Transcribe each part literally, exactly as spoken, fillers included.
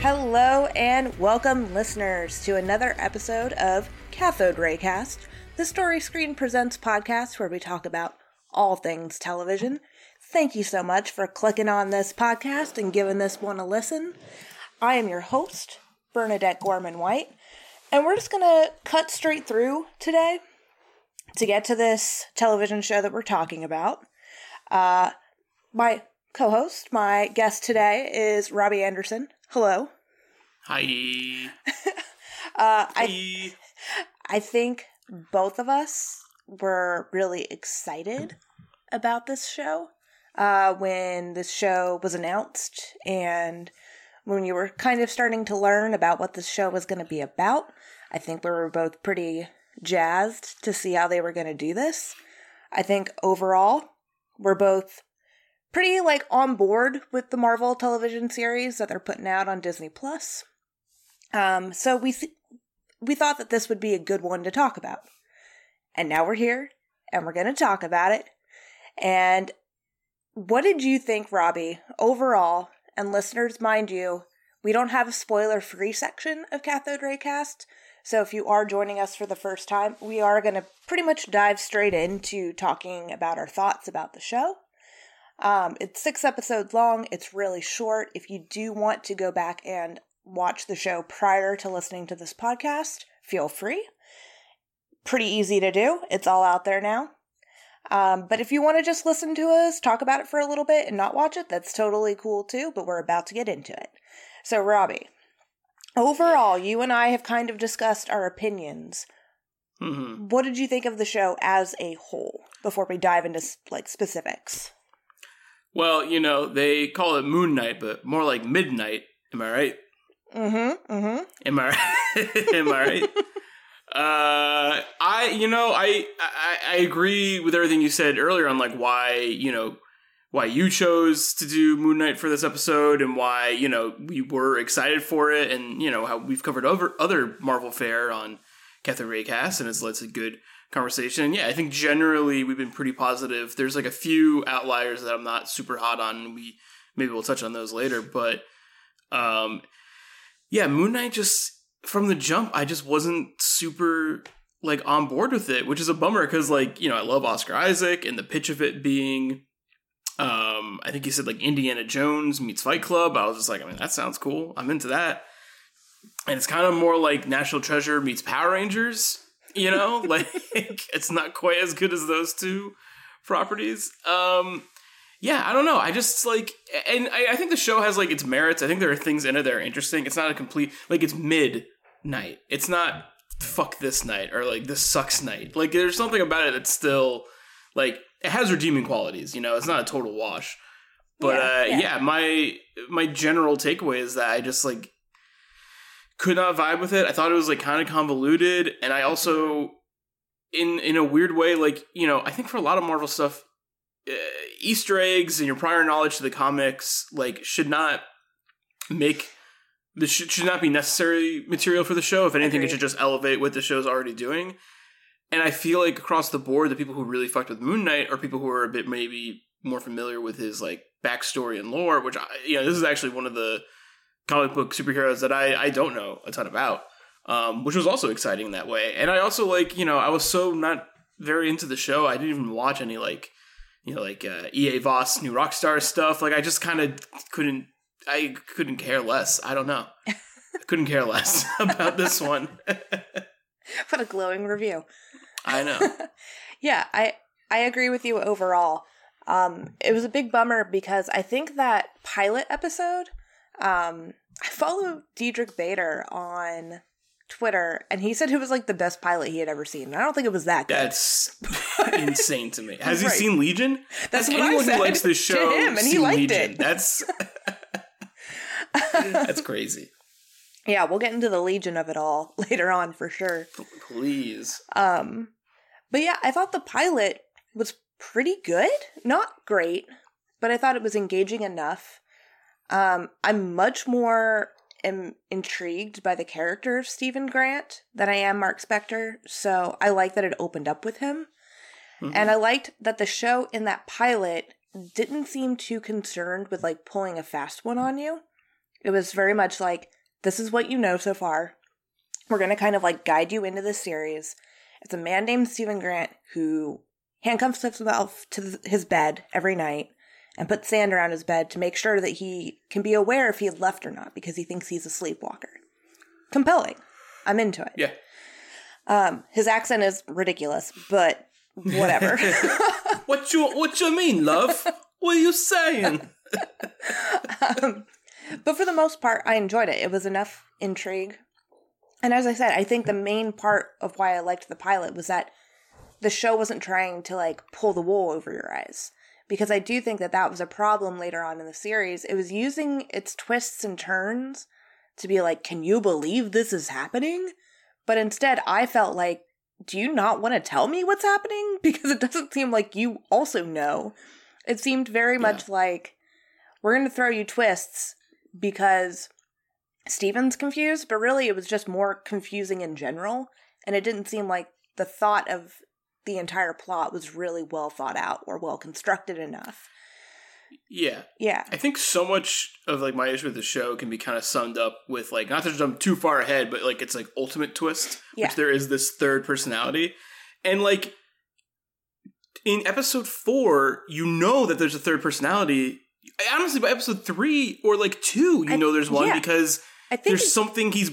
Hello and welcome, listeners, to another episode of Cathode Raycast, the Story Screen Presents podcast where we talk about all things television. Thank you so much for clicking on this podcast and giving this one a listen. I am your host, Bernadette Gorman-White, and we're just going to cut straight through today to get to this television show that we're talking about. Uh, my co-host, my guest today is Robbie Anderson. Hello. Hi. uh, Hi. I, th- I think both of us were really excited about this show uh, when this show was announced and when you were kind of starting to learn about what this show was going to be about. I think we were both pretty jazzed to see how they were going to do this. I think overall, we're both pretty like on board with the Marvel television series that they're putting out on Disney Plus. Um, so we th- we thought that this would be a good one to talk about. And now we're here and we're going to talk about it. And what did you think, Robbie, overall? And listeners, mind you, we don't have a spoiler-free section of Cathode Raycast. So if you are joining us for the first time, we are going to pretty much dive straight into talking about our thoughts about the show. Um, it's six episodes long. It's really short. If you do want to go back and watch the show prior to listening to this podcast, feel free. Pretty easy to do. It's all out there now. Um, but if you want to just listen to us talk about it for a little bit and not watch it, that's totally cool too, but we're about to get into it. So Robbie, overall, you and I have kind of discussed our opinions. Mm-hmm. What did you think of the show as a whole before we dive into like specifics? Well, you know, they call it Moon Knight, but more like Midnight. Am I right? Mm-hmm, mm-hmm. Am I right? Am I right? uh, I, you know, I, I I agree with everything you said earlier on, like, why, you know, why you chose to do Moon Knight for this episode and why, you know, we were excited for it and, you know, how we've covered over other Marvel fare on Cathode Raycast and it's led to good conversation. Yeah, I think generally we've been pretty positive. There's like a few outliers that I'm not super hot on. We maybe we'll touch on those later, but um, yeah, Moon Knight just from the jump, I just wasn't super like on board with it, which is a bummer because like you know I love Oscar Isaac and the pitch of it being, um, I think you said like Indiana Jones meets Fight Club. I was just like, I mean that sounds cool. I'm into that, and it's kind of more like National Treasure meets Power Rangers. You know, like, it's not quite as good as those two properties. Um, yeah, I don't know. I just, like, and I, I think the show has, like, its merits. I think there are things in it that are interesting. It's not a complete, like, it's midnight. It's not fuck this night or, like, this sucks night. Like, there's something about it that's still, like, it has redeeming qualities, you know? It's not a total wash. But, yeah, uh, yeah. yeah, my my general takeaway is that I just, like, could not vibe with it. I thought it was like kind of convoluted, and I also, in in a weird way, like you know, I think for a lot of Marvel stuff, uh, Easter eggs and your prior knowledge to the comics like should not make this should, should not be necessary material for the show. If anything, Agreed. It should just elevate what the show's already doing. And I feel like across the board, the people who really fucked with Moon Knight are people who are a bit maybe more familiar with his like backstory and lore. Which I, you know, this is actually one of the comic book superheroes that I, I don't know a ton about, um, which was also exciting that way. And I also, like, you know, I was so not very into the show. I didn't even watch any, like, you know, like uh, E A Voss, New Rockstar stuff. Like, I just kind of couldn't, I couldn't care less. I don't know. I couldn't care less about this one. What a glowing review. I know. Yeah, I, I agree with you overall. Um, it was a big bummer because I think that pilot episode... Um, I follow Diedrich Bader on Twitter, and he said it was like the best pilot he had ever seen. And I don't think it was that good. That's insane to me. Has right. he seen Legion? That's Has what anyone I said who likes this show to him, and he liked Legion? It. That's that's crazy. Yeah, we'll get into the Legion of it all later on for sure. P- please. Um, but yeah, I thought the pilot was pretty good. Not great, but I thought it was engaging enough. Um, I'm much more am intrigued by the character of Stephen Grant than I am Marc Spector, so I like that it opened up with him. Mm-hmm. And I liked that the show in that pilot didn't seem too concerned with, like, pulling a fast one on you. It was very much like, this is what you know so far. We're going to kind of, like, guide you into this series. It's a man named Stephen Grant who handcuffs himself to his bed every night and puts sand around his bed to make sure that he can be aware if he left or not because he thinks he's a sleepwalker. Compelling. I'm into it. Yeah. Um, his accent is ridiculous, but whatever. What you what you mean, love? What are you saying? um, but for the most part, I enjoyed it. It was enough intrigue. And as I said, I think the main part of why I liked the pilot was that the show wasn't trying to, like, pull the wool over your eyes. Because I do think that that was a problem later on in the series. It was using its twists and turns to be like, can you believe this is happening? But instead, I felt like, do you not want to tell me what's happening? Because it doesn't seem like you also know. It seemed very yeah. much like, we're going to throw you twists because Stephen's confused, but really it was just more confusing in general. And it didn't seem like the thought of the entire plot was really well thought out or well constructed enough. Yeah. Yeah. I think so much of, like, my issue with the show can be kind of summed up with, like, not to jump too far ahead, but, like, it's, like, ultimate twist, yeah. which there is this third personality. And, like, in episode four, you know that there's a third personality. Honestly, by episode three or, like, two, you I, know there's one yeah. because I think there's something he's...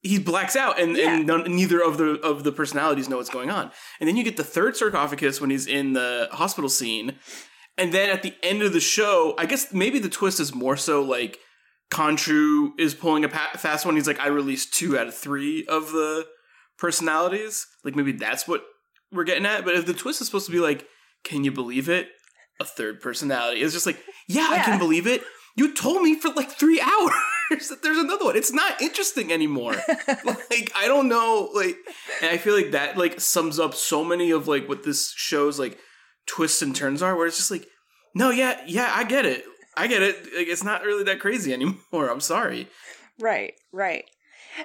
He blacks out, and, yeah. and none, neither of the of the personalities know what's going on. And then you get the third sarcophagus when he's in the hospital scene. And then at the end of the show, I guess maybe the twist is more so like Khonshu is pulling a pa- fast one. He's like, I released two out of three of the personalities. Like, maybe that's what we're getting at. But if the twist is supposed to be like, can you believe it? A third personality. It's just like, yeah, yeah. I can believe it. You told me for like three hours. There's another one. It's not interesting anymore. Like, I don't know. Like, and I feel like that, like, sums up so many of, like, what this show's, like, twists and turns are, where it's just like, no, yeah, yeah, I get it. I get it. Like, it's not really that crazy anymore. I'm sorry. Right, right.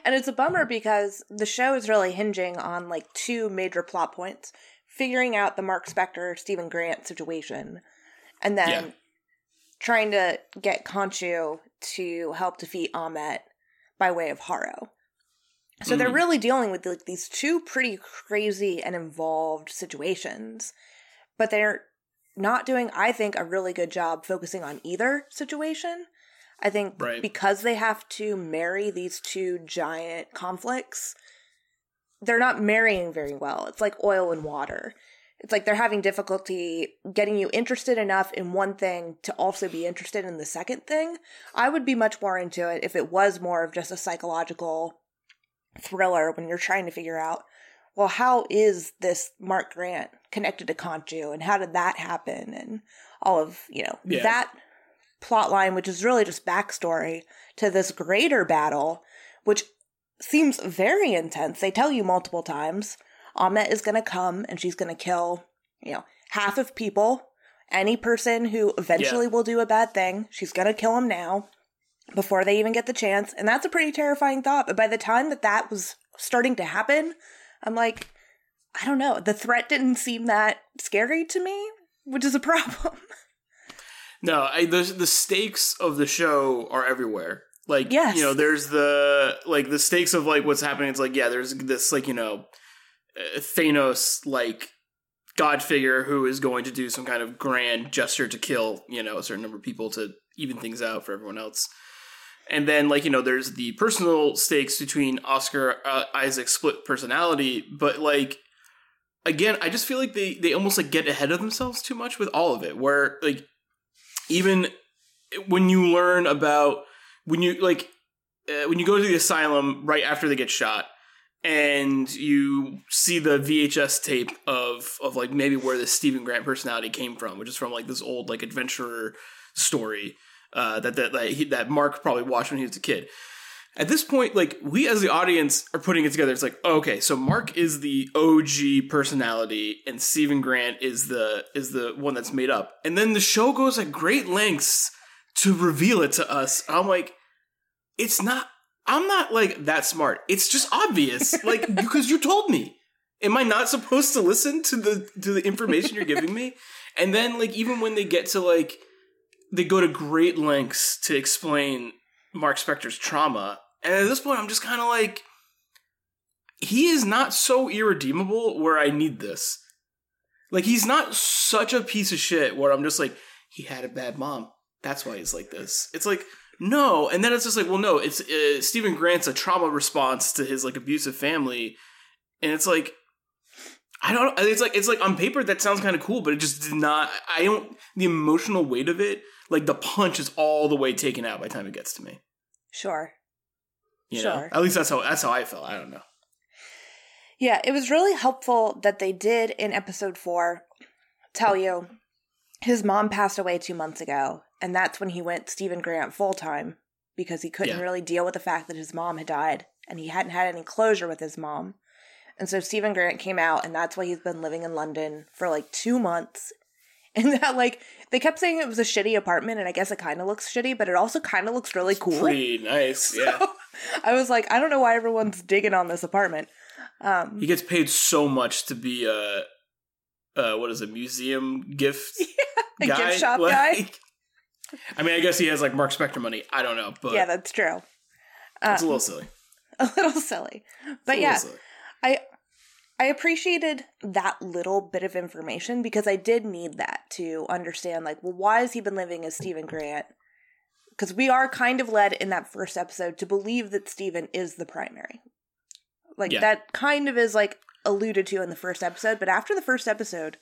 And it's a bummer because the show is really hinging on, like, two major plot points. Figuring out the Marc Spector, Stephen Grant situation. And then... Yeah. Trying to get Khonshu to help defeat Ahmet by way of Harrow. So mm-hmm. they're really dealing with, like, these two pretty crazy and involved situations. But they're not doing, I think, a really good job focusing on either situation. I think right. because they have to marry these two giant conflicts, they're not marrying very well. It's like oil and water. It's like they're having difficulty getting you interested enough in one thing to also be interested in the second thing. I would be much more into it if it was more of just a psychological thriller when you're trying to figure out, well, how is this Marc Grant connected to Khonshu and how did that happen? And all of, you know, yeah. that plot line, which is really just backstory to this greater battle, which seems very intense. They tell you multiple times. Ahmet is going to come and she's going to kill, you know, half of people. Any person who eventually yeah. will do a bad thing, she's going to kill them now before they even get the chance. And that's a pretty terrifying thought. But by the time that that was starting to happen, I'm like, I don't know. The threat didn't seem that scary to me, which is a problem. No, I, the, the stakes of the show are everywhere. Like, yes. you know, there's the, like, the stakes of, like, what's happening. It's like, yeah, there's this, like, you know... Thanos, like, god figure who is going to do some kind of grand gesture to kill, you know, a certain number of people to even things out for everyone else. And then, like, you know, there's the personal stakes between Oscar uh, Isaac's split personality. But, like, again, I just feel like they, they almost, like, get ahead of themselves too much with all of it. Where, like, even when you learn about, when you, like, uh, when you go to the asylum right after they get shot, and you see the V H S tape of, of like, maybe where the Stephen Grant personality came from, which is from, like, this old, like, adventurer story uh, that that like, he, that Marc probably watched when he was a kid. at this point, like, we as the audience are putting it together. It's like, oh, okay, so Marc is the O G personality and Stephen Grant is the is the one that's made up. And then the show goes at great lengths to reveal it to us. I'm like, it's not, I'm not, like, that smart. It's just obvious, like, because you told me. Am I not supposed to listen to the to the information you're giving me? And then, like, even when they get to, like, they go to great lengths to explain Marc Spector's trauma. And at this point, I'm just kind of like, he is not so irredeemable where I need this. Like, he's not such a piece of shit where I'm just like, he had a bad mom. That's why he's like this. It's like, no. And then it's just like, well, no, it's uh, Stephen Grant's a trauma response to his, like, abusive family. And it's like, I don't, it's like, it's like on paper, that sounds kind of cool, but it just did not, I don't, the emotional weight of it, like, the punch is all the way taken out by the time it gets to me. Sure. You sure. know? At least that's how that's how I felt. I don't know. Yeah, it was really helpful that they did in episode four tell you his mom passed away two months ago, and that's when he went Stephen Grant full time because he couldn't yeah. really deal with the fact that his mom had died and he hadn't had any closure with his mom. And so Stephen Grant came out, and that's why he's been living in London for like two months. And that, like, they kept saying it was a shitty apartment, and I guess it kind of looks shitty, but it also kind of looks really cool. Pretty nice, yeah. So, I was like, I don't know why everyone's digging on this apartment. Um, he gets paid so much to be a, uh, what is it, museum gift yeah, guy? A gift shop like, guy? I mean, I guess he has, like, Marc Spector money. I don't know, but... Yeah, that's true. It's um, a little silly. A little silly. But, yeah, silly. I... I appreciated that little bit of information because I did need that to understand, like, well, why has he been living as Stephen Grant? Because we are kind of led in that first episode to believe that Stephen is the primary. Like, yeah. that kind of is, like, alluded to in the first episode, but after the first episode,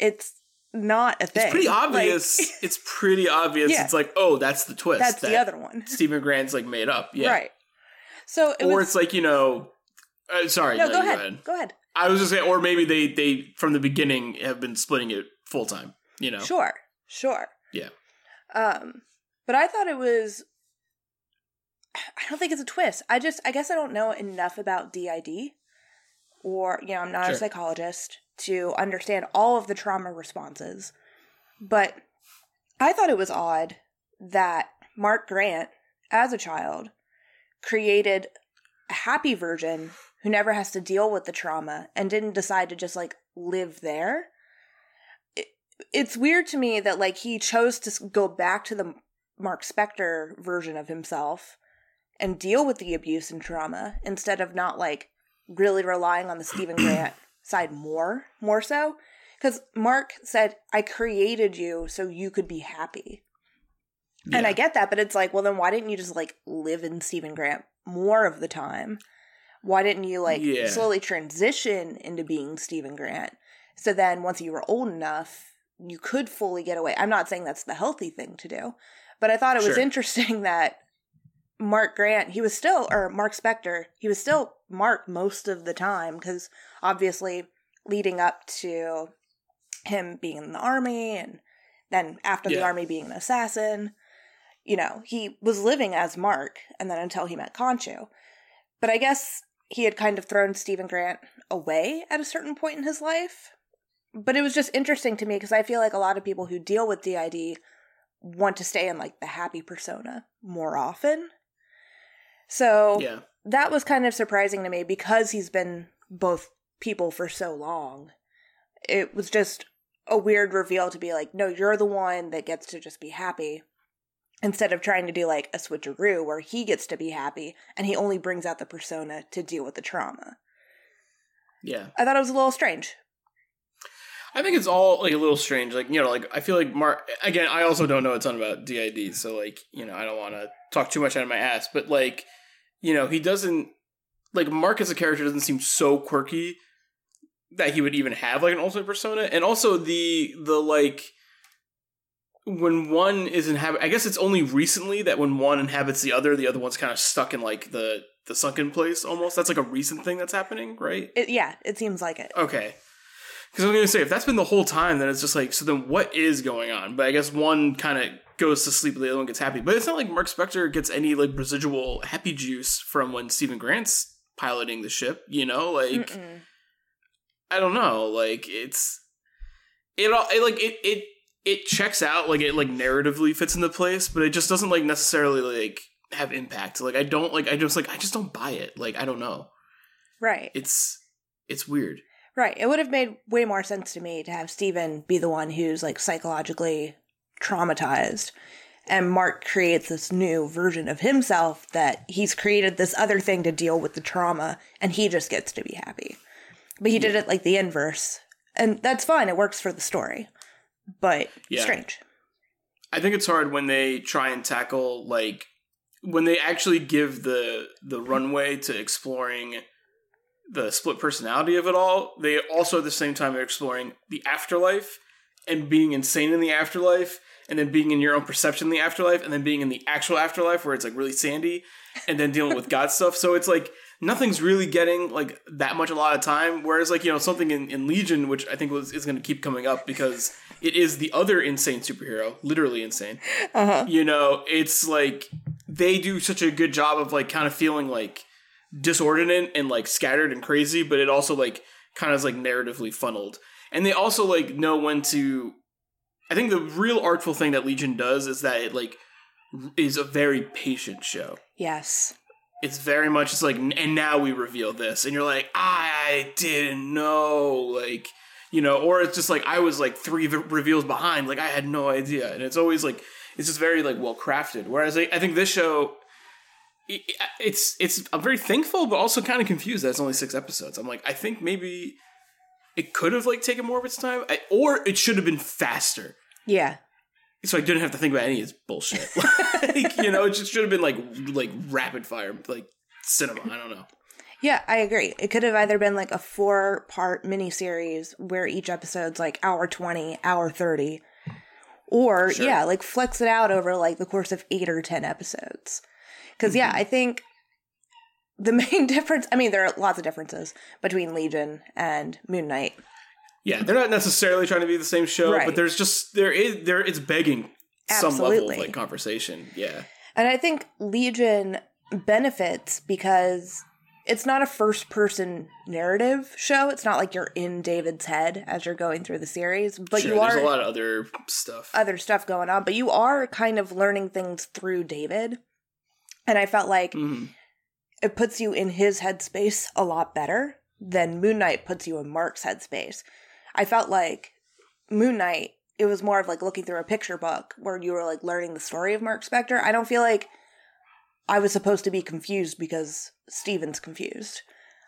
it's not a thing. It's pretty obvious. Like, it's pretty obvious. Yeah. It's like, oh, that's the twist. That's that the other one. Stephen Grant's, like, made up. Yeah. Right. So it Or was, it's like, you know... Uh, sorry. No, no go, ahead. go ahead. Go ahead. I was just saying, or maybe they, they, from the beginning, have been splitting it full time, you know? Sure. Sure. Yeah. Um, but I thought it was, I don't think it's a twist. I just, I guess I don't know enough about D I D or, you know, I'm not sure. a psychologist to understand all of the trauma responses. But I thought it was odd that Marc Grant, as a child, created a happy version who never has to deal with the trauma and didn't decide to just, like, live there. It, it's weird to me that, like, he chose to go back to the Marc Spector version of himself and deal with the abuse and trauma instead of not, like, really relying on the Stephen Grant side more, more so. Because Marc said, I created you so you could be happy. Yeah. And I get that, but it's like, well, then why didn't you just, like, live in Stephen Grant more of the time? Why didn't you, like, yeah. slowly transition into being Stephen Grant? So then once you were old enough, you could fully get away. I'm not saying that's the healthy thing to do, but I thought it sure. was interesting that Marc Grant, he was still, or Marc Spector, he was still Marc most of the time, because obviously leading up to him being in the army and then after yeah. the army being an assassin, you know, he was living as Marc, and then until he met Khonshu. But I guess he had kind of thrown Stephen Grant away at a certain point in his life. But it was just interesting to me, because I feel like a lot of people who deal with D I D want to stay in, like, the happy persona more often. So yeah. that was kind of surprising to me, because he's been both people for so long. It was just a weird reveal to be like, no, you're the one that gets to just be happy. Instead of trying to do, like, a switcheroo where he gets to be happy and he only brings out the persona to deal with the trauma. Yeah. I thought it was a little strange. I think it's all, like, a little strange. Like, you know, like, I feel like Marc... Again, I also don't know a ton about D I D, so, like, you know, I don't want to talk too much out of my ass. But, like, you know, he doesn't... Like, Marc as a character doesn't seem so quirky that he would even have, like, an alternate persona. And also the the, like... When one is inhabit, I guess it's only recently that when one inhabits the other, the other one's kind of stuck in, like, the, the sunken place almost. That's, like, a recent thing that's happening, right? It, yeah, it seems like it. Okay. Because I was going to say, if that's been the whole time, then it's just like, so then what is going on? But I guess one kind of goes to sleep and the other one gets happy. But it's not like Marc Spector gets any like residual happy juice from when Stephen Grant's piloting the ship, you know? Like, Mm-mm. I don't know. Like, it's... It all it, like it, it it checks out, like it like narratively fits into place, but it just doesn't like necessarily like have impact. Like I don't like I just like I just don't buy it. Like I don't know. Right. It's it's weird. Right. It would have made way more sense to me to have Steven be the one who's like psychologically traumatized, and Marc creates this new version of himself that he's created this other thing to deal with the trauma, and he just gets to be happy. But he yeah. did it like the inverse. And that's fine. It works for the story, but yeah. strange. I think it's hard when they try and tackle, like, when they actually give the the runway to exploring the split personality of it all. They also, at the same time, are exploring the afterlife and being insane in the afterlife, and then being in your own perception in the afterlife, and then being in the actual afterlife where it's, like, really sandy, and then dealing with God stuff. So it's, like... Nothing's really getting, like, that much a lot of time. Whereas, like, you know, something in, in Legion, which I think was, is going to keep coming up because it is the other insane superhero, literally insane. Uh-huh. You know, it's, like, they do such a good job of, like, kind of feeling, like, disordinate and, like, scattered and crazy. But it also, like, kind of is, like, narratively funneled. And they also, like, know when to... I think the real artful thing that Legion does is that it, like, is a very patient show. Yes. It's very much, it's like, and now we reveal this. And you're like, I didn't know, like, you know, or it's just like, I was like three v- reveals behind, like, I had no idea. And it's always like, it's just very like well-crafted. Whereas I, I think this show, it, it's, it's, I'm very thankful, but also kind of confused that it's only six episodes. I'm like, I think maybe it could have like taken more of its time I, or it should have been faster. Yeah. So I didn't have to think about any of this bullshit. Like, you know, it just should have been like like rapid fire, like cinema. I don't know. Yeah, I agree. It could have either been like a four part miniseries where each episode's like hour twenty, hour thirty, or sure. yeah, like flex it out over like the course of eight or ten episodes. Because mm-hmm. yeah, I think the main difference. I mean, there are lots of differences between Legion and Moon Knight. Yeah, they're not necessarily trying to be the same show, right. but there's just there is there it's begging Absolutely. some level of like conversation. Yeah. And I think Legion benefits because it's not a first person narrative show. It's not like you're in David's head as you're going through the series. But sure, you are there's a lot of other stuff. Other stuff going on. But you are kind of learning things through David. And I felt like mm-hmm. it puts you in his headspace a lot better than Moon Knight puts you in Mark's headspace. I felt like Moon Knight, it was more of like looking through a picture book where you were like learning the story of Marc Spector. I don't feel like I was supposed to be confused because Steven's confused.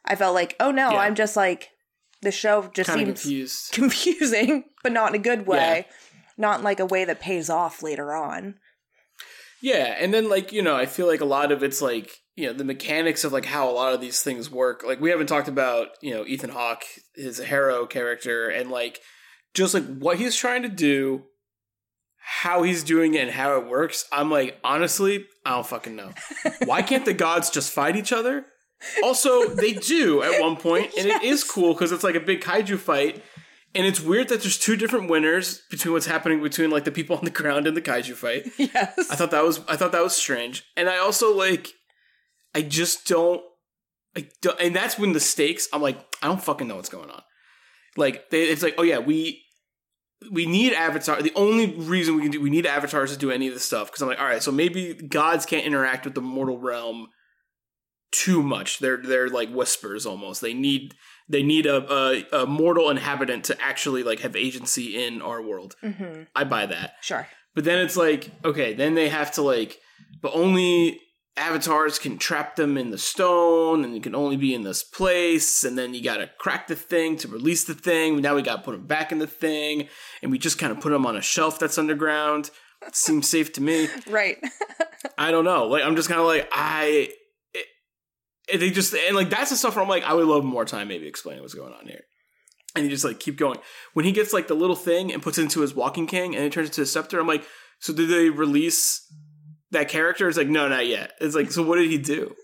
I felt like, oh no, yeah. I'm just like, the show just kinda seems confused. confusing, but not in a good way. Yeah. Not in like a way that pays off later on. Yeah, and then like, you know, I feel like a lot of it's like, you know, the mechanics of like how a lot of these things work. Like we haven't talked about, you know, Ethan Hawke, his Harrow character, and like just like what he's trying to do, how he's doing it, and how it works. I'm like, honestly, I don't fucking know. Why can't the gods just fight each other? Also, they do at one point, and yes. it is cool because it's like a big kaiju fight. And it's weird that there's two different winners between what's happening between like the people on the ground and the kaiju fight. Yes. I thought that was I thought that was strange. And I also like I just don't, I don't, and that's when the stakes, I'm like, I don't fucking know what's going on. Like, they, it's like, oh yeah, we we need Avatar. The only reason we can do, we need Avatars to do any of this stuff. Because I'm like, all right, so maybe gods can't interact with the mortal realm too much. They're they're like whispers almost. They need they need a, a, a mortal inhabitant to actually like have agency in our world. Mm-hmm. I buy that. Sure. But then it's like, okay, then they have to like, but only... Avatars can trap them in the stone, and you can only be in this place, and then you gotta crack the thing to release the thing. Now we gotta put them back in the thing, and we just kind of put them on a shelf that's underground. It seems safe to me. Right. I don't know. Like, I'm just kind of like, I... It, it, they just... And, like, that's the stuff where I'm like, I would love more time maybe explaining what's going on here. And you just, like, keep going. When he gets, like, the little thing and puts it into his walking cane, and it turns into a scepter, I'm like, so did they release... that character? Is like, no, not yet. It's like, so what did he do?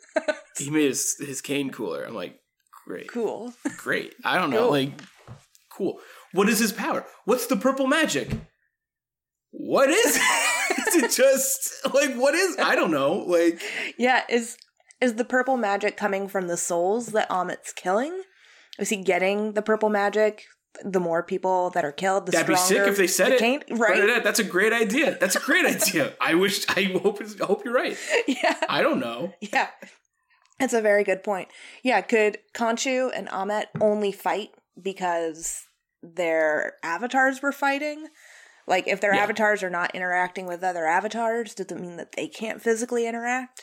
He made his, his cane cooler. I'm like, great. Cool. Great. I don't know. Cool. Like, cool. What is his power? What's the purple magic? What is it? Is it just like, what is, I don't know. Like, yeah. Is, is the purple magic coming from the souls that Ahmet's killing? Is he getting the purple magic? The more people that are killed, the that'd stronger. That'd be sick if they said it. Right? right? That's a great idea. That's a great idea. I wish, I hope, I hope you're right. Yeah. I don't know. Yeah. That's a very good point. Yeah. Could Khonshu and Ahmet only fight because their avatars were fighting? Like, if their yeah. avatars are not interacting with other avatars, does it mean that they can't physically interact?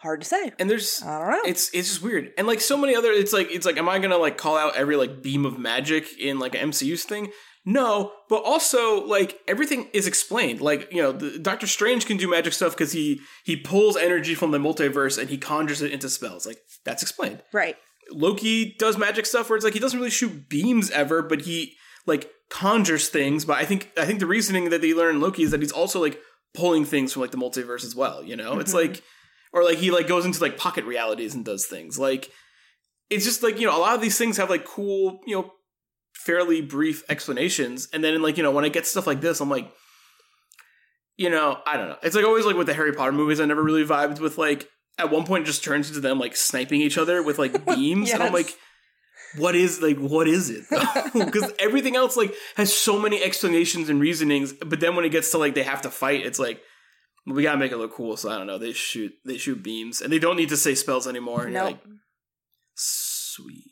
Hard to say. And there's, I don't know. It's it's just weird. And like so many other, it's like it's like, am I gonna like call out every like beam of magic in like an M C U's thing? No, but also like everything is explained. Like, you know, the, Doctor Strange can do magic stuff because he he pulls energy from the multiverse and he conjures it into spells. Like, that's explained. Right. Loki does magic stuff where it's like he doesn't really shoot beams ever, but he like conjures things. But I think I think the reasoning that they learn in Loki is that he's also like pulling things from like the multiverse as well. You know, mm-hmm. it's like. Or, like, he, like, goes into, like, pocket realities and does things. Like, it's just, like, you know, a lot of these things have, like, cool, you know, fairly brief explanations. And then, like, you know, when I get stuff like this, I'm like, you know, I don't know. It's, like, always, like, with the Harry Potter movies, I never really vibed with, like, at one point it just turns into them, like, sniping each other with, like, beams. Yes. And I'm like, what is, like, what is it, though? Because everything else, like, has so many explanations and reasonings. But then when it gets to, like, they have to fight, it's, like, we gotta make it look cool, so I don't know. They shoot, they shoot beams, and they don't need to say spells anymore. And nope. You're like, sweet.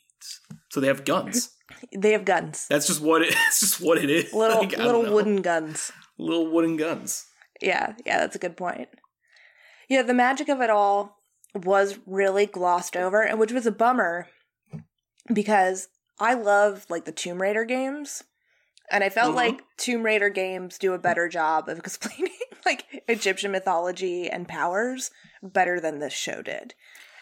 So they have guns. They have guns. That's just what it. That's just what it is. Little like, little wooden guns. Little wooden guns. Yeah, yeah, that's a good point. Yeah, the magic of it all was really glossed over, and which was a bummer because I love like the Tomb Raider games. And I felt mm-hmm. like Tomb Raider games do a better job of explaining like Egyptian mythology and powers better than this show did.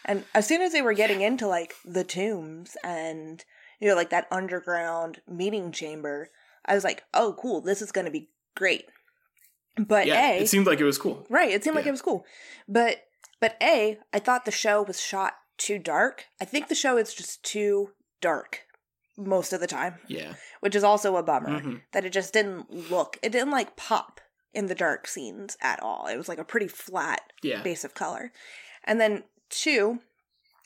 And as soon as they were getting into like the tombs and, you know, like that underground meeting chamber, I was like, oh, cool. This is going to be great. But yeah, A, it seemed like it was cool. Right. It seemed yeah. like it was cool. But, but A, I thought the show was shot too dark. I think the show is just too dark. Most of the time. Yeah. Which is also a bummer mm-hmm. that it just didn't look, it didn't like pop in the dark scenes at all. It was like a pretty flat yeah. base of color. And then two,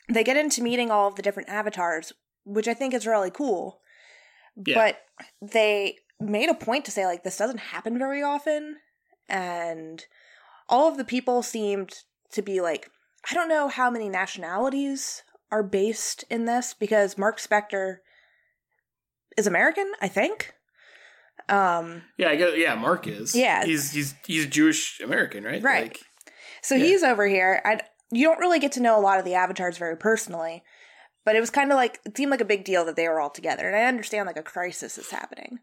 they get into meeting all of the different avatars, which I think is really cool. Yeah. But they made a point to say like, this doesn't happen very often. And all of the people seemed to be like, I don't know how many nationalities are based in this because Marc Spector is American, I think. Um, yeah, I guess, yeah, Mark is. Yeah, he's he's he's Jewish American, right? Right. Like, so yeah. he's over here. I you don't really get to know a lot of the avatars very personally, but it was kind of like it seemed like a big deal that they were all together, and I understand like a crisis is happening,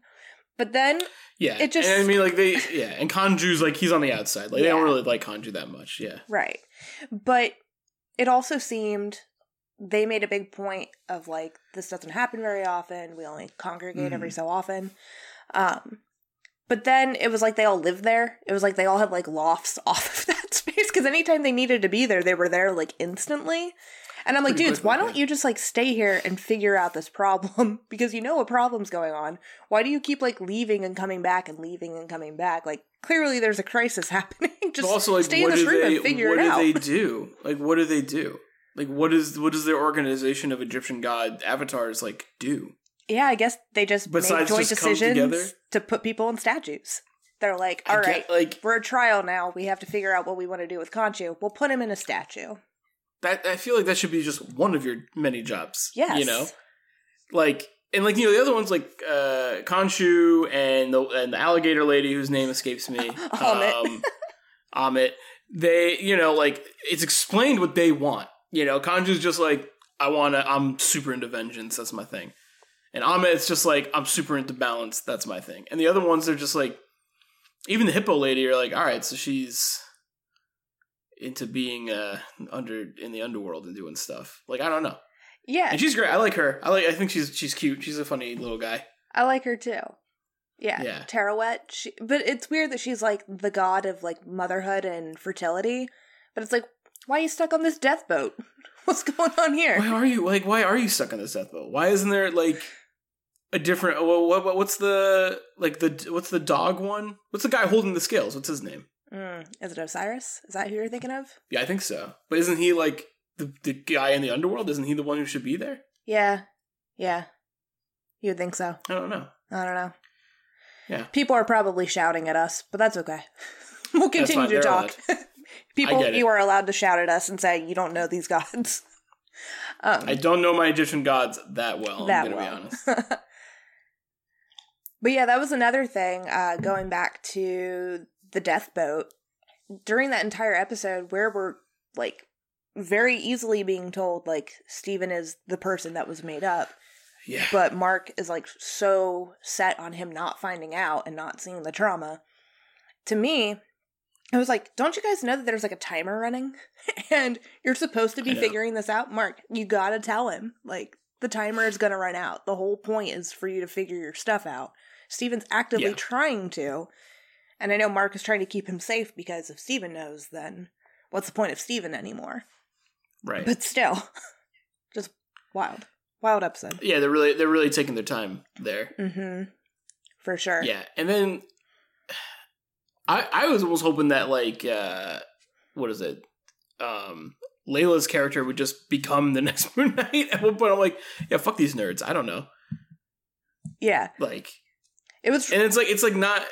but then yeah, it just and I mean like they yeah, and Khonshu's like he's on the outside, like yeah. they don't really like Khonshu that much, yeah, right. But it also seemed. They made a big point of, like, this doesn't happen very often. We only congregate mm-hmm. every so often. Um, but then it was like they all lived there. It was like they all had, like, lofts off of that space. Because anytime they needed to be there, they were there, like, instantly. And I'm like, pretty dudes, quickly, why don't yeah. you just, like, stay here and figure out this problem? Because you know a problem's going on. Why do you keep, like, leaving and coming back and leaving and coming back? Like, clearly there's a crisis happening. Just also, like, stay in this room they, and figure it out. What do they do? Like, what do they do? Like, what is what does their organization of Egyptian god avatars, like, do? Yeah, I guess they just Besides make joint just decisions to put people in statues. They're like, all I right, get, like, we're a trial now. We have to figure out what we want to do with Khonshu. We'll put him in a statue. That I feel like that should be just one of your many jobs. Yes. You know? Like, and, like, you know, the other ones, like, uh, Khonshu and the, and the alligator lady, whose name escapes me. Ahmet. Um, Ahmet. They, you know, like, it's explained what they want. You know, Khonshu's just like, I want to, I'm super into vengeance, that's my thing. And Ahmet's just like, I'm super into balance, that's my thing. And the other ones are just like, even the hippo lady, you're like, all right, so she's into being uh, under in the underworld and doing stuff. Like, I don't know. Yeah. And she's great. I like her. I like. I think she's she's cute. She's a funny little guy. I like her too. Yeah. yeah. Taweret. She, but it's weird that she's like the god of like motherhood and fertility. But it's like, why are you stuck on this death boat? What's going on here? Why are you like? Why are you stuck on this death boat? Why isn't there like a different. What, what what's the like the what's the dog one? What's the guy holding the scales? What's his name? Mm, is it Osiris? Is that who you're thinking of? Yeah, I think so. But isn't he like the the guy in the underworld? Isn't he the one who should be there? Yeah, yeah. You would think so. I don't know. I don't know. Yeah. People are probably shouting at us, but that's okay. We'll continue to talk. People, you are allowed to shout at us and say you don't know these gods. Um, I don't know my Egyptian gods that well, that I'm going to well. be honest. But yeah, that was another thing, uh, going back to the death boat. During that entire episode where we're, like, very easily being told, like, Stephen is the person that was made up. Yeah. But Marc is, like, so set on him not finding out and not seeing the trauma. To me, I was like, don't you guys know that there's, like, a timer running? And you're supposed to be figuring this out? Marc, you gotta tell him. Like, the timer is gonna run out. The whole point is for you to figure your stuff out. Stephen's actively yeah. trying to. And I know Marc is trying to keep him safe because if Stephen knows, then what's the point of Stephen anymore? Right. But still, just wild. Wild episode. Yeah, they're really they're really taking their time there. Mm-hmm. For sure. Yeah, and then I I was almost hoping that like uh, what is it? Um, Layla's character would just become the next Moon Knight. At one point, I'm like, yeah, fuck these nerds. I don't know. Yeah, like it was, and it's like it's like not.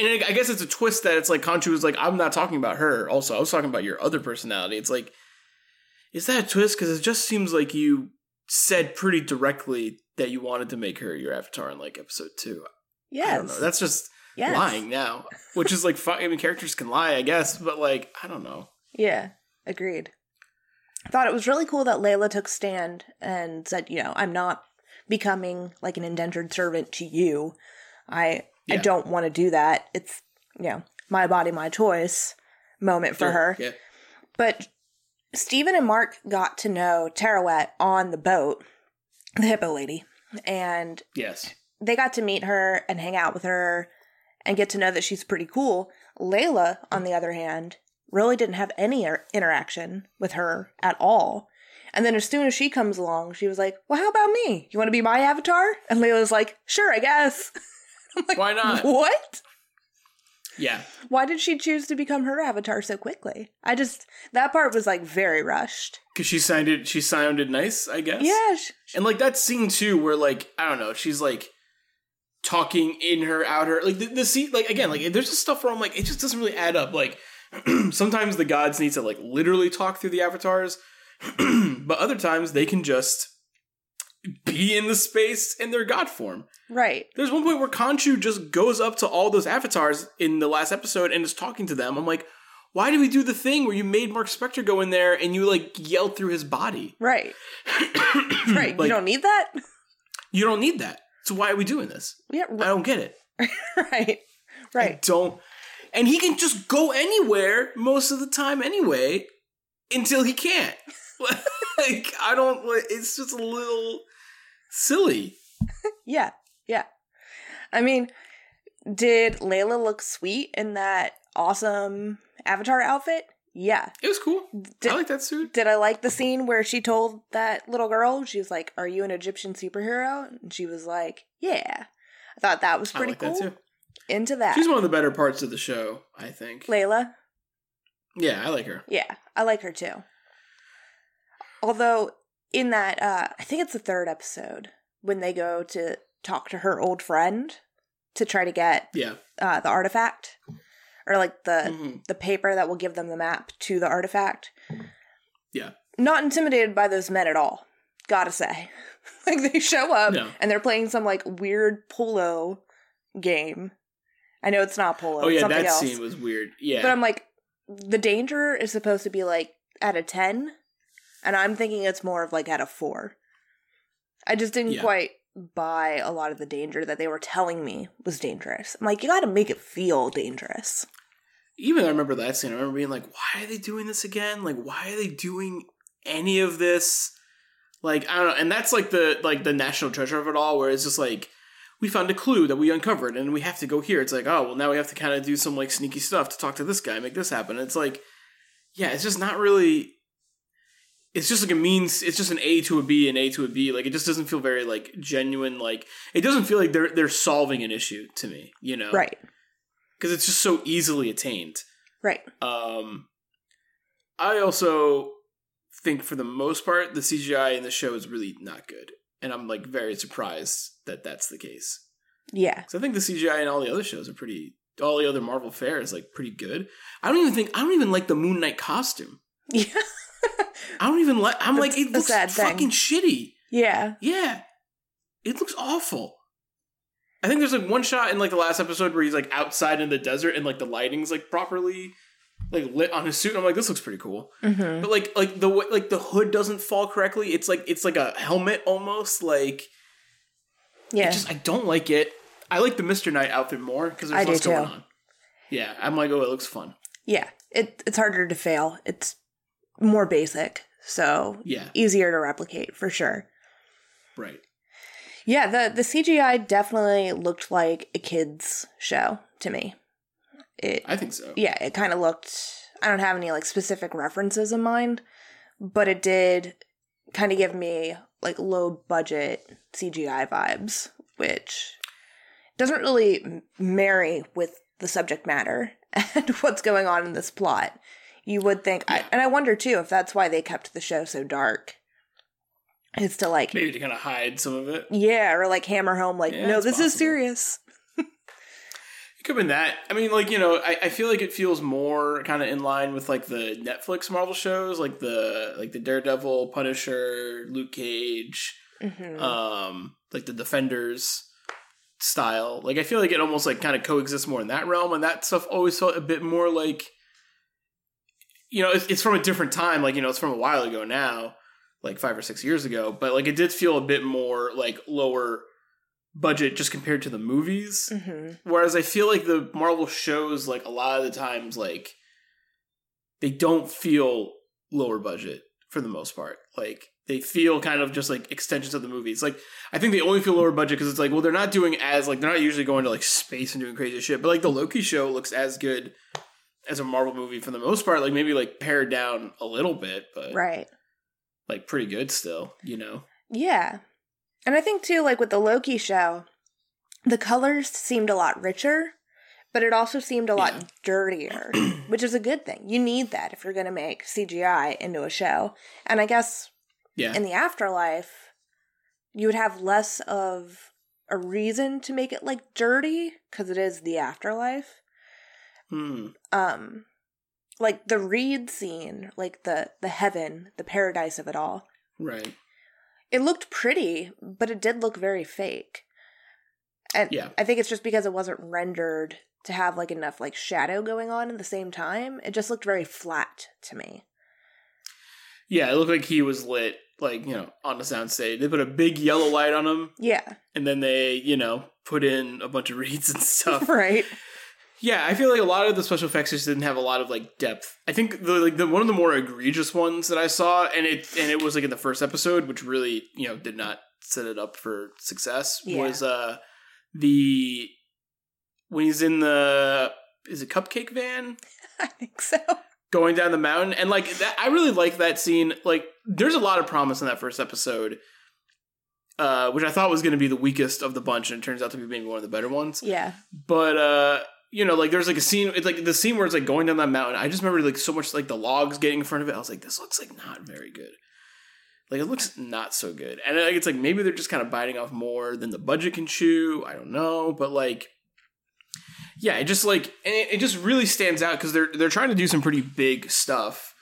And I guess it's a twist that it's like Khonshu was like, I'm not talking about her. Also, I was talking about your other personality. It's like, is that a twist? Because it just seems like you said pretty directly that you wanted to make her your avatar in like episode two. Yes. I don't know. That's just yes. lying now, which is like, fun. I mean, characters can lie, I guess, but like, I don't know. Yeah, agreed. I thought it was really cool that Layla took stand and said, you know, I'm not becoming like an indentured servant to you. I yeah. I don't want to do that. It's, you know, my body, my choice moment for sure. her. Yeah. But Stephen and Marc got to know Taweret on the boat, the hippo lady, and yes, they got to meet her and hang out with her and get to know that she's pretty cool. Layla, on the other hand, really didn't have any interaction with her at all. And then as soon as she comes along, she was like, well, how about me? You want to be my avatar? And Layla's like, sure, I guess. I'm like, why not? What? Yeah. Why did she choose to become her avatar so quickly? I just, that part was like very rushed. Because she sounded, she sounded nice, I guess. Yeah. She, and like that scene too, where like, I don't know, she's like talking in her, out her, like the, the scene, like again, like there's just stuff where I'm like, it just doesn't really add up. Like sometimes the gods need to like literally talk through the avatars, but other times they can just be in the space in their god form. Right. There's one point where Khonshu just goes up to all those avatars in the last episode and is talking to them. I'm like, why did we do the thing where you made Marc Spector go in there and you like yelled through his body? Right. Right. Like, you don't need that? You don't need that. So why are we doing this? Yeah, right. I don't get it. Right. Right. I don't. And he can just go anywhere most of the time anyway until he can't. Like, I don't, it's just a little silly. Yeah, yeah. I mean, did Layla look sweet in that awesome avatar outfit? Yeah. It was cool. Did, I like that suit. Did I like the scene where she told that little girl, she was like, are you an Egyptian superhero? And she was like, yeah. I thought that was pretty I like cool. That too. Into that. She's one of the better parts of the show, I think. Layla? Yeah, I like her. Yeah, I like her too. Although, in that, uh, I think it's the third episode, when they go to talk to her old friend to try to get yeah. uh, the artifact, or like the mm-hmm. the paper that will give them the map to the artifact. Yeah. Not intimidated by those men at all, gotta say. Like, they show up, no. and they're playing some, like, weird polo game. I know it's not polo, oh, yeah, something else. Oh, yeah, that scene was weird. Yeah. But I'm like, the danger is supposed to be, like, at a ten. And I'm thinking it's more of like at a four. I just didn't yeah. quite buy a lot of the danger that they were telling me was dangerous. I'm like, you got to make it feel dangerous. Even I remember that scene. I remember being like, why are they doing this again? Like, why are they doing any of this? Like, I don't know. And that's like the like the national treasure of it all, where it's just like, we found a clue that we uncovered and we have to go here. It's like, oh, well, now we have to kind of do some like sneaky stuff to talk to this guy, make this happen. And it's like, yeah, it's just not really... it's just like a means, it's just an A to a B, an A to a B. Like, it just doesn't feel very, like, genuine. Like, it doesn't feel like they're they're solving an issue to me, you know? Right. Because it's just so easily attained. Right. Um, I also think, for the most part, the C G I in the show is really not good. And I'm, like, very surprised that that's the case. Yeah. Because I think the C G I in all the other shows are pretty... all the other Marvel fare is, like, pretty good. I don't even think... I don't even like the Moon Knight costume. Yeah. I don't even like... I'm that's, like, it looks fucking shitty. Yeah. Yeah. It looks awful. I think there's, like, one shot in, like, the last episode where he's, like, outside in the desert and, like, the lighting's, like, properly, like, lit on his suit. And I'm like, this looks pretty cool. Mm-hmm. But, like, like the like the hood doesn't fall correctly. It's, like, it's like a helmet almost. Like... Yeah. I just... I don't like it. I like the Mister Knight outfit more because there's less going on. Yeah. I'm like, oh, it looks fun. Yeah. It It's harder to fail. It's more basic. So yeah. Easier to replicate for sure. Right. Yeah. The, the C G I definitely looked like a kid's show to me. It, I think so. Yeah. It kind of looked, I don't have any like specific references in mind, but it did kind of give me like low budget C G I vibes, which... doesn't really marry with the subject matter and what's going on in this plot. You would think, yeah. I, and I wonder too if that's why they kept the show so dark. It's to like maybe to kind of hide some of it, yeah, or like hammer home, like yeah, no, this possible. Is serious. It could have been that. I mean, like you know, I, I feel like it feels more kind of in line with like the Netflix Marvel shows, like the like the Daredevil, Punisher, Luke Cage, mm-hmm. um, like the Defenders. Style, like I feel like it almost like kind of coexists more in that realm, and that stuff always felt a bit more like, you know, it's, it's from a different time, like you know, it's from a while ago now, like five or six years ago, but like it did feel a bit more like lower budget just compared to the movies. Mm-hmm. Whereas I feel like the Marvel shows, like a lot of the times, like they don't feel lower budget for the most part, like. They feel kind of just like extensions of the movies. Like, I think they only feel lower budget because it's like, well, they're not doing as, like, they're not usually going to like space and doing crazy shit. But like the Loki show looks as good as a Marvel movie for the most part. Like maybe like pared down a little bit, but right, like pretty good still, you know? Yeah. And I think too, like with the Loki show, the colors seemed a lot richer, but it also seemed a lot yeah. dirtier, which is a good thing. You need that if you're going to make C G I into a show. And I guess... yeah. In the afterlife, you would have less of a reason to make it, like, dirty, because it is the afterlife. Hmm. Um, like, the Reed scene, like, the, the heaven, the paradise of it all. Right. It looked pretty, but it did look very fake. And yeah. I think it's just because it wasn't rendered to have, like, enough, like, shadow going on at the same time. It just looked very flat to me. Yeah, it looked like he was lit, like, you know, on the soundstage. They put a big yellow light on him. Yeah. And then they, you know, put in a bunch of reeds and stuff. Right. Yeah, I feel like a lot of the special effects just didn't have a lot of, like, depth. I think the like the one of the more egregious ones that I saw, and it and it was, like, in the first episode, which really, you know, did not set it up for success, yeah. was uh the... when he's in the... is it Cupcake Van? I think so. Going down the mountain, and like that, I really like that scene. Like, there's a lot of promise in that first episode, uh, which I thought was going to be the weakest of the bunch, and it turns out to be maybe one of the better ones. Yeah. But uh, you know, like there's like a scene, it's like the scene where it's like going down that mountain. I just remember like so much like the logs getting in front of it. I was like, this looks like not very good. Like it looks not so good, and like, it's like maybe they're just kind of biting off more than the budget can chew. I don't know, but like. Yeah, it just like and it, it just really stands out because they're they're trying to do some pretty big stuff,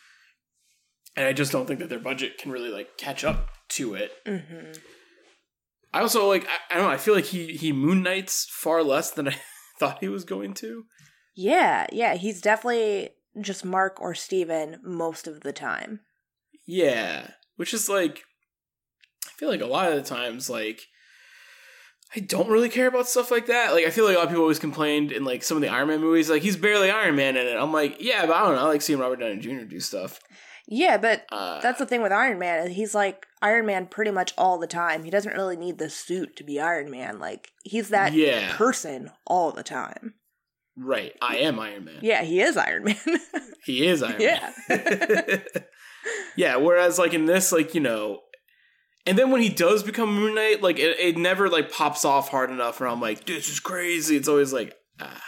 and I just don't think that their budget can really like catch up to it. Mm-hmm. I also like I, I don't know. I feel like he he Moon Knight's far less than I thought he was going to. Yeah, yeah, he's definitely just Mark or Steven most of the time. Yeah, which is like I feel like a lot of the times like. I don't really care about stuff like that. Like, I feel like a lot of people always complained in, like, some of the Iron Man movies. Like, he's barely Iron Man in it. I'm like, yeah, but I don't know. I like seeing Robert Downey Junior do stuff. Yeah, but uh, that's the thing with Iron Man. He's, like, Iron Man pretty much all the time. He doesn't really need the suit to be Iron Man. Like, he's that yeah. person all the time. Right. I am Iron Man. Yeah, he is Iron Man. He is Iron yeah. Man. Yeah. Yeah, whereas like in this, like, you know, and then when he does become Moon Knight, like it, it never like pops off hard enough where I'm like, this is crazy. It's always like, ah.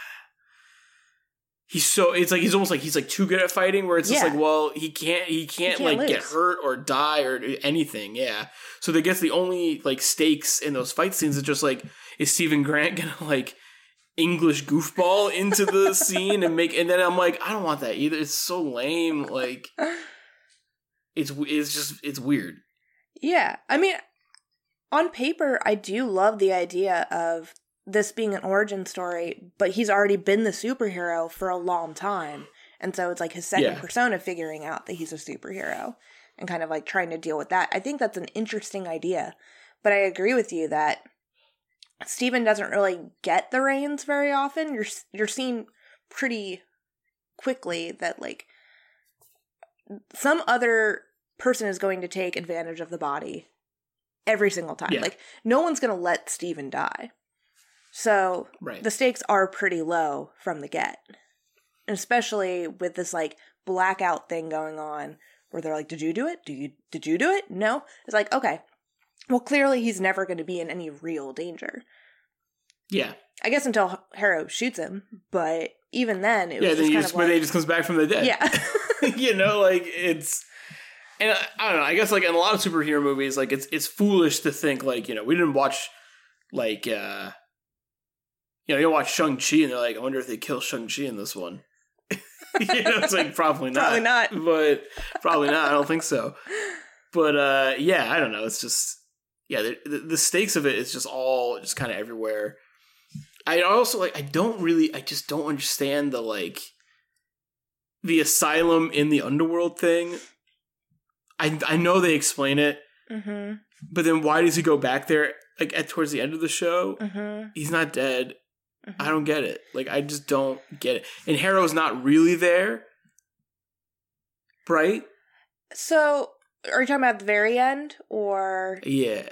He's so, it's like, he's almost like, he's like too good at fighting where it's yeah. just like, well, he can't, he can't, he can't like lose. Get hurt or die or anything. Yeah. So I guess the only like stakes in those fight scenes is just like, is Stephen Grant going to like English goofball into the scene and make, and then I'm like, I don't want that either. It's so lame. Like it's, it's just, it's weird. Yeah. I mean, on paper, I do love the idea of this being an origin story, but he's already been the superhero for a long time. And so it's like his second yeah. persona figuring out that he's a superhero and kind of like trying to deal with that. I think that's an interesting idea, but I agree with you that Steven doesn't really get the reins very often. You're, you're seeing pretty quickly that like some other person is going to take advantage of the body every single time. Yeah. Like no one's going to let Steven die. So right. the stakes are pretty low from the get, and especially with this like blackout thing going on where they're like, did you do it? Do you, did you do it? No. It's like, okay, well, clearly he's never going to be in any real danger. Yeah. I guess until Harrow shoots him, but even then it was yeah, just then kind just, of like. Yeah, he just comes back from the dead. Yeah. You know, like it's, and I, I don't know, I guess like in a lot of superhero movies, like it's, it's foolish to think like, you know, we didn't watch like, uh. You know, you watch Shang-Chi and they're like, I wonder if they kill Shang-Chi in this one. You know, it's like, probably not. Probably not. But probably not. I don't think so. But, uh, yeah, I don't know. It's just, yeah, the, the stakes of it is just all just kind of everywhere. I also, like, I don't really, I just don't understand the, like, the asylum in the underworld thing. I, I know they explain it. Mm-hmm. But then why does he go back there, like, at towards the end of the show? Mm-hmm. He's not dead. I don't get it. Like, I just don't get it. And Harrow's not really there. Right? So, are you talking about the very end, or? Yeah.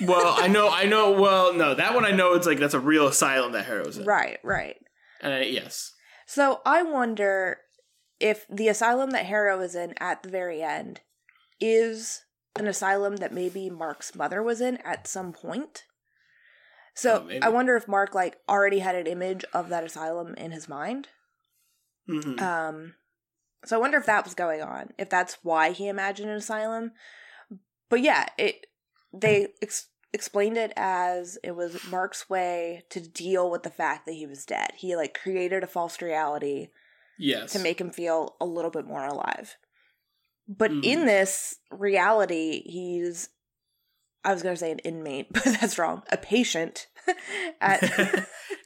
Well, I know, I know, well, no, that one I know it's like, that's a real asylum that Harrow's in. Right, right. And I, yes. So, I wonder if the asylum that Harrow is in at the very end is an asylum that maybe Mark's mother was in at some point. So oh, I wonder if Mark like already had an image of that asylum in his mind. Mm-hmm. Um, so I wonder if that was going on, if that's why he imagined an asylum. But yeah, it they ex- explained it as it was Mark's way to deal with the fact that he was dead. He like created a false reality, yes, to make him feel a little bit more alive. But mm. in this reality, he's. I was going to say an inmate, but that's wrong. A patient. At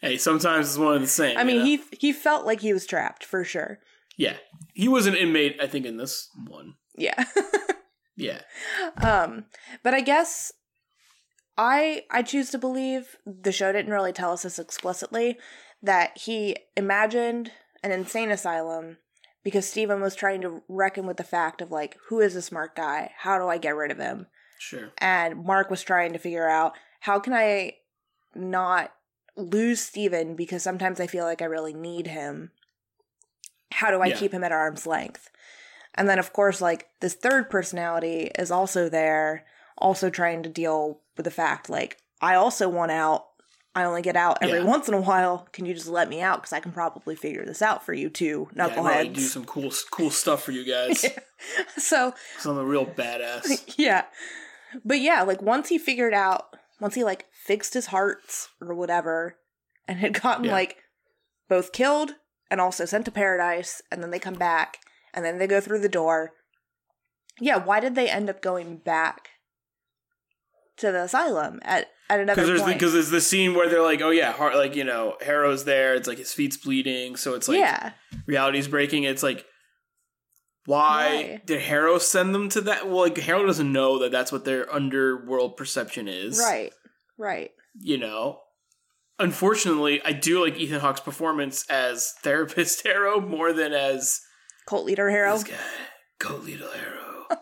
hey, sometimes it's one and the same. I mean, you know? he he felt like he was trapped, for sure. Yeah. He was an inmate, I think, in this one. Yeah. Yeah. Um, but I guess I I choose to believe, the show didn't really tell us this explicitly, that he imagined an insane asylum because Steven was trying to reckon with the fact of, like, who is this Mark guy? How do I get rid of him? Sure. And Mark was trying to figure out, how can I not lose Steven because sometimes I feel like I really need him. How do I yeah. keep him at arm's length? And then, of course, like, this third personality is also there, also trying to deal with the fact, like, I also want out. I only get out every yeah. once in a while. Can you just let me out? Because I can probably figure this out for you too, knuckleheads. Yeah, I really do some cool cool stuff for you guys. Yeah. So, so I'm a real badass. Yeah. But yeah, like, once he figured out, once he, like, fixed his hearts or whatever, and had gotten, yeah. like, both killed and also sent to paradise, and then they come back, and then they go through the door. Yeah, why did they end up going back to the asylum at, at another Cause point? Because there's the scene where they're like, oh, yeah, heart, like, you know, Harrow's there, it's like his feet's bleeding, so it's like yeah. reality's breaking, it's like, Why, Why did Harrow send them to that? Well, like, Harrow doesn't know that that's what their underworld perception is. Right, right. You know? Unfortunately, I do like Ethan Hawke's performance as therapist Harrow more than as... Cult leader Harrow? This guy, cult leader Harrow.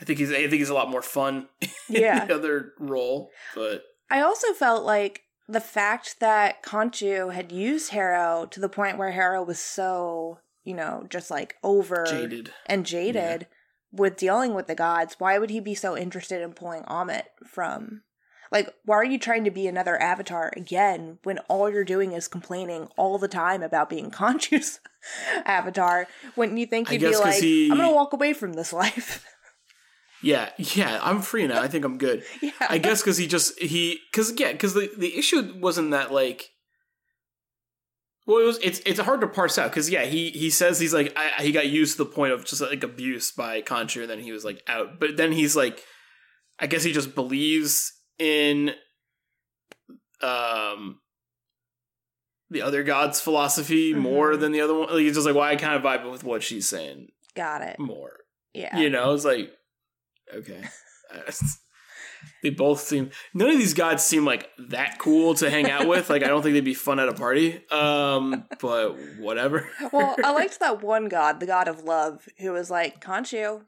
I think he's I think he's a lot more fun yeah. in the other role, but... I also felt like the fact that Khonshu had used Harrow to the point where Harrow was so... you know, just like over jaded. and jaded yeah. with dealing with the gods, why would he be so interested in pulling Ahmet from? Like, why are you trying to be another Avatar again when all you're doing is complaining all the time about being Khonshu's Avatar when you think you'd be like, he... I'm going to walk away from this life. Yeah, yeah, I'm free now. I think I'm good. yeah. I guess because he just, he, because, yeah, because the, the issue wasn't that, like, well, it was, it's it's hard to parse out because, yeah, he, he says he's like, I, he got used to the point of just, like, abuse by Khonshu, and then he was, like, out. But then he's like, I guess he just believes in um the other god's philosophy mm-hmm. more than the other one. Like, he's just like, well, I kind of vibe with what she's saying. Got it. More. Yeah. You know, it's like, okay. They both seem, none of these gods seem like that cool to hang out with. Like, I don't think they'd be fun at a party. Um, but whatever. Well, I liked that one god, the god of love, who was like, Khonshu,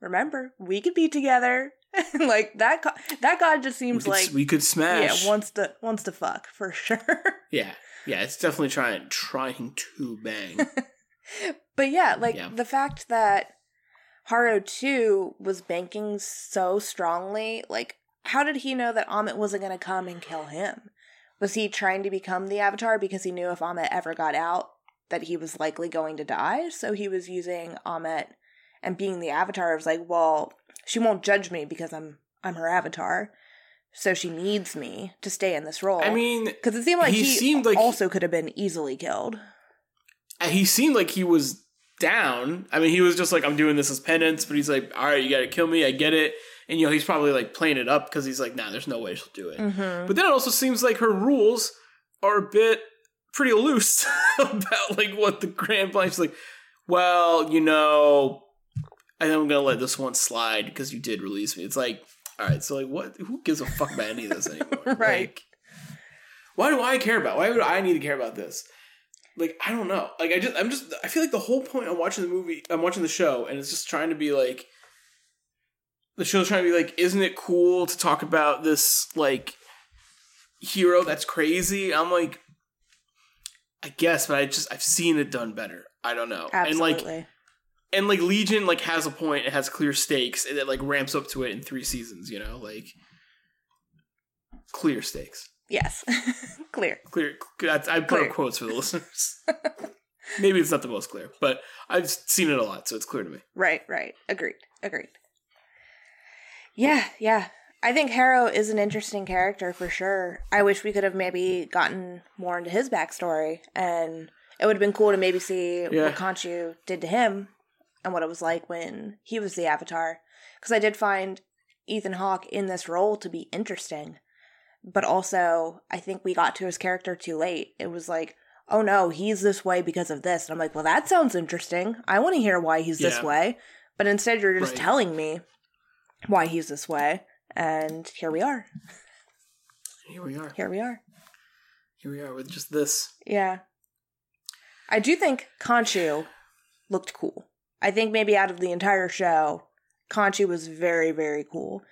remember, we could be together. Like, that that god just seems we could, like we could smash. Yeah, wants to wants to fuck for sure. Yeah, yeah, it's definitely trying trying to bang. But yeah, like yeah. the fact that Harrow too was banking so strongly. Like, how did he know that Ahmet wasn't going to come and kill him? Was he trying to become the Avatar because he knew if Ahmet ever got out that he was likely going to die? So he was using Ahmet and being the Avatar. It was like, well, she won't judge me because I'm I'm her Avatar, so she needs me to stay in this role. I mean, because it seemed like he, he seemed like also could have been easily killed. He seemed like he was down. I mean, he was just like, I'm doing this as penance, but he's like, all right, you got to kill me. I get it. And, you know, he's probably like playing it up because he's like, nah, there's no way she'll do it. Mm-hmm. But then it also seems like her rules are a bit pretty loose about like what the grand plan is like. Well, you know, I'm going to let this one slide because you did release me. It's like, all right, so like what? Who gives a fuck about any of this anymore? Right. Like, why do I care about? Why would I need to care about this? Like, I don't know. Like, I just, I'm just, I feel like the whole point I'm watching the movie, I'm watching the show, and it's just trying to be like, the show's trying to be like, isn't it cool to talk about this, like, hero that's crazy? I'm like, I guess, but I just, I've seen it done better. I don't know. Absolutely. And like, And, like, Legion, like, has a point. It has clear stakes. And it, like, ramps up to it in three seasons, you know? Like, clear stakes. Yes. clear. Clear. I, I put up quotes for the listeners. Maybe it's not the most clear. But I've seen it a lot, so it's clear to me. Right, right. Agreed. Agreed. Yeah, yeah. I think Harrow is an interesting character for sure. I wish we could have maybe gotten more into his backstory. And it would have been cool to maybe see yeah. what Khonshu did to him. And what it was like when he was the Avatar. Because I did find Ethan Hawke in this role to be interesting. But also, I think we got to his character too late. It was like, oh no, he's this way because of this. And I'm like, well, that sounds interesting. I want to hear why he's yeah. this way. But instead, you're just right. telling me why he's this way. And here we are. Here we are. Here we are. Here we are with just this. Yeah. I do think Khonshu looked cool. I think maybe out of the entire show, Khonshu was very, very cool.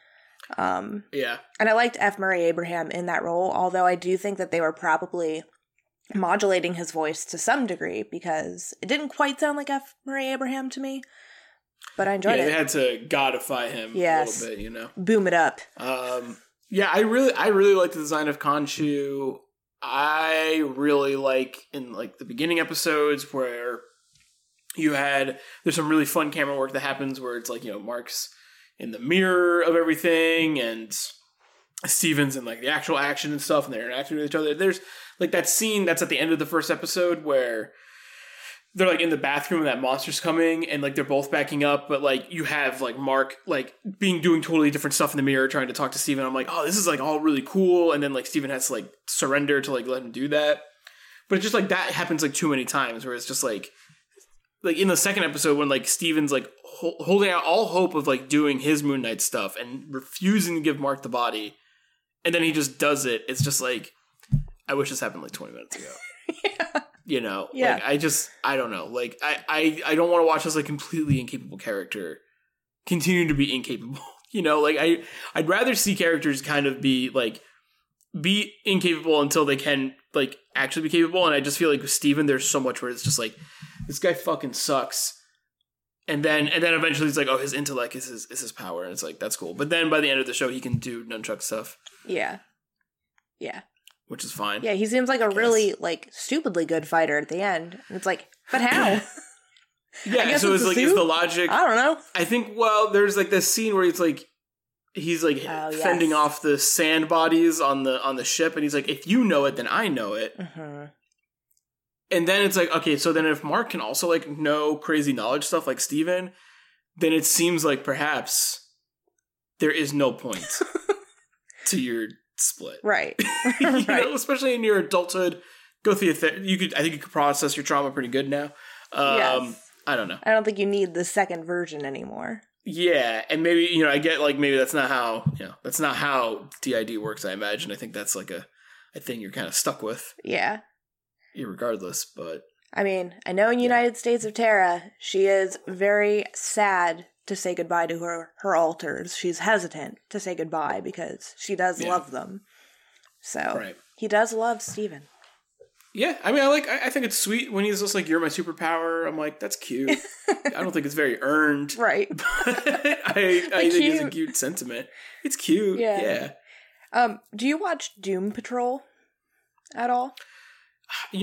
Um, yeah. And I liked F. Murray Abraham in that role, although I do think that they were probably modulating his voice to some degree because it didn't quite sound like F. Murray Abraham to me, but I enjoyed yeah, it. They had to godify him yes. a little bit, you know. Boom it up. Um, yeah, I really I really like the design of Khonshu. I really like in like the beginning episodes where You had, there's some really fun camera work that happens where it's like, you know, Mark's in the mirror of everything and Steven's in like the actual action and stuff and they're interacting with each other. There's like that scene that's at the end of the first episode where they're like in the bathroom and that monster's coming and like they're both backing up. But like you have like Mark like being doing totally different stuff in the mirror trying to talk to Steven. I'm like, oh, this is like all really cool. And then like Steven has to like surrender to like let him do that. But it's just like that happens like too many times where it's just like, like in the second episode when like Steven's like ho- holding out all hope of like doing his Moon Knight stuff and refusing to give Mark the body. And then he just does it. It's just like, I wish this happened like twenty minutes ago, yeah. you know, yeah. like I just, I don't know. Like I, I, I don't want to watch this like completely incapable character continue to be incapable, you know, like I, I'd rather see characters kind of be like, be incapable until they can like actually be capable. And I just feel like with Steven, there's so much where it's just like, this guy fucking sucks. And then and then eventually he's like, oh, his intellect is his, is his power. And it's like, that's cool. But then by the end of the show, he can do nunchuck stuff. Yeah. Yeah. Which is fine. Yeah, he seems like a really, like, stupidly good fighter at the end. And it's like, but how? Yeah, so it's, it's like, is the logic... I don't know. I think, well, there's, like, this scene where it's like, he's, like, oh, fending yes. off the sand bodies on the on the ship. And he's like, if you know it, then I know it. Mm-hmm. And then it's like, okay, so then if Marc can also, like, know crazy knowledge stuff like Steven, then it seems like perhaps there is no point to your split. Right. you right. know, especially in your adulthood, go through your th- you could I think you could process your trauma pretty good now. Um yes. I don't know. I don't think you need the second version anymore. Yeah, and maybe, you know, I get, like, maybe that's not how, you know, that's not how D I D works, I imagine. I think that's, like, a, a thing you're kind of stuck with. Yeah. Irregardless, but... I mean, I know in yeah. United States of Terra, she is very sad to say goodbye to her, her alters. She's hesitant to say goodbye because she does yeah. love them. So, right. he does love Steven. Yeah, I mean, I like. I, I think it's sweet when he's just like, you're my superpower. I'm like, that's cute. I don't think it's very earned. Right. But I, I think it's a cute sentiment. It's cute. Yeah. yeah. Um, do you watch Doom Patrol at all?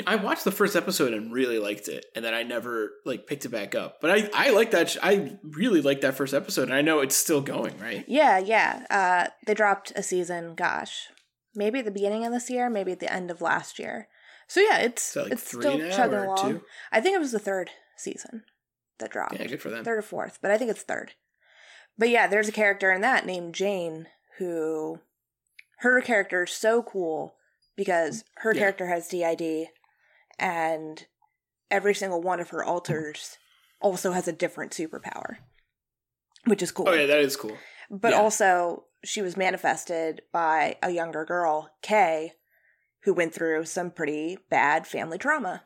I watched the first episode and really liked it, and then I never, like, picked it back up. But I, I like that. Sh- I really liked that first episode, and I know it's still going, right? Yeah, yeah. Uh, they dropped a season. Gosh, maybe at the beginning of this year, maybe at the end of last year. So yeah, it's like it's still chugging along. Two? I think it was the third season that dropped. Yeah, good for them. Third or fourth, but I think it's third. But yeah, there's a character in that named Jane who, her character is so cool. Because her yeah. character has D I D, and every single one of her alters also has a different superpower, which is cool. Oh, yeah, that is cool. But yeah. also, she was manifested by a younger girl, Kay, who went through some pretty bad family trauma.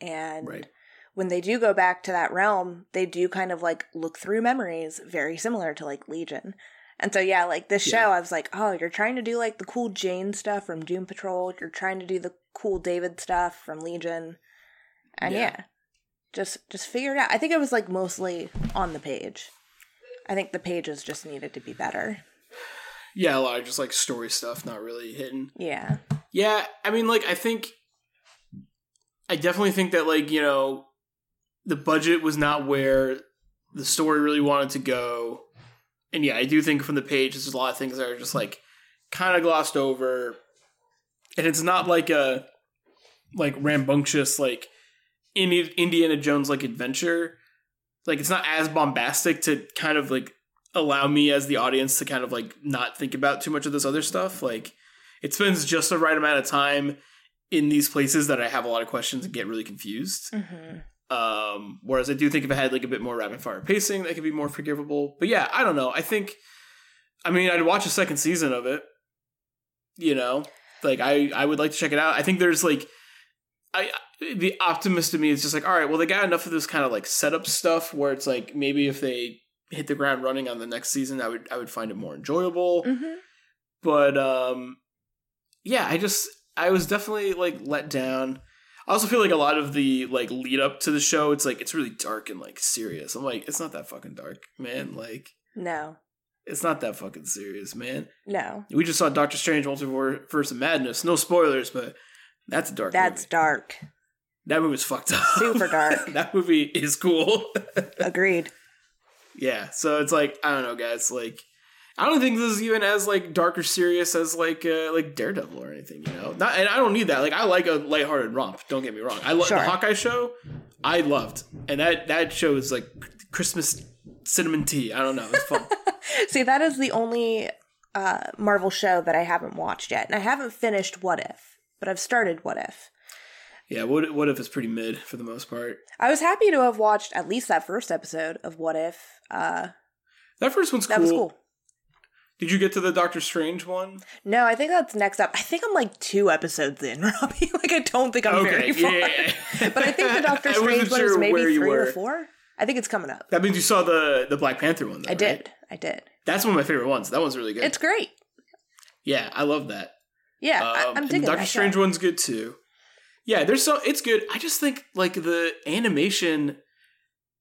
And right. when they do go back to that realm, they do kind of, like, look through memories very similar to, like, Legion. And so, yeah, like, this show, yeah. I was like, oh, you're trying to do, like, the cool Jane stuff from Doom Patrol. You're trying to do the cool David stuff from Legion. And, yeah, yeah just just figure it out. I think it was, like, mostly on the page. I think the pages just needed to be better. Yeah, a lot of just, like, story stuff not really hidden. Yeah. Yeah, I mean, like, I think... I definitely think that, like, you know, the budget was not where the story really wanted to go. And yeah, I do think from the page, there's a lot of things that are just, like, kind of glossed over. And it's not like a, like, rambunctious, like, Indiana Jones, like, adventure. Like, it's not as bombastic to kind of, like, allow me as the audience to kind of, like, not think about too much of this other stuff. Like, it spends just the right amount of time in these places that I have a lot of questions and get really confused. Mm-hmm. Um, whereas I do think if I had, like, a bit more rapid fire pacing, that could be more forgivable. But yeah, I don't know. I think, I mean, I'd watch a second season of it, you know, like I, I would like to check it out. I think there's like, I, the optimist in me is just like, all right, well, they got enough of this kind of like setup stuff where it's like, maybe if they hit the ground running on the next season, I would, I would find it more enjoyable. Mm-hmm. But, um, yeah, I just, I was definitely like let down. I also feel like a lot of the, like, lead up to the show, it's, like, it's really dark and, like, serious. I'm like, it's not that fucking dark, man. Like... No. It's not that fucking serious, man. No. We just saw Doctor Strange, Multiverse of Madness. No spoilers, but that's a dark That's movie. dark. That movie's fucked up. Super dark. That movie is cool. Agreed. Yeah, so it's, like, I don't know, guys. Like, I don't think this is even as, like, dark or serious as, like, uh, like Daredevil or anything, you know? Not, and I don't need that. Like, I like a lighthearted romp. Don't get me wrong. I love sure. the Hawkeye show. I loved. And that, that show is, like, Christmas cinnamon tea. I don't know. It's fun. See, that is the only uh, Marvel show that I haven't watched yet. And I haven't finished What If, but I've started What If. Yeah, What, what If is pretty mid for the most part. I was happy to have watched at least that first episode of What If. Uh, that first one's that cool. That was cool. Did you get to the Doctor Strange one? No, I think that's next up. I think I'm like two episodes in, Robbie. Like, I don't think I'm okay, very far. Yeah, yeah. But I think the Doctor Strange one sure is maybe three were. or four. I think it's coming up. That means you saw the, the Black Panther one, though, I did. Right? I did. That's one of my favorite ones. That one's really good. It's great. Yeah, I love that. Yeah, um, I, I'm digging it. The Doctor Strange one's good, too. Yeah, there's so it's good. I just think like the animation.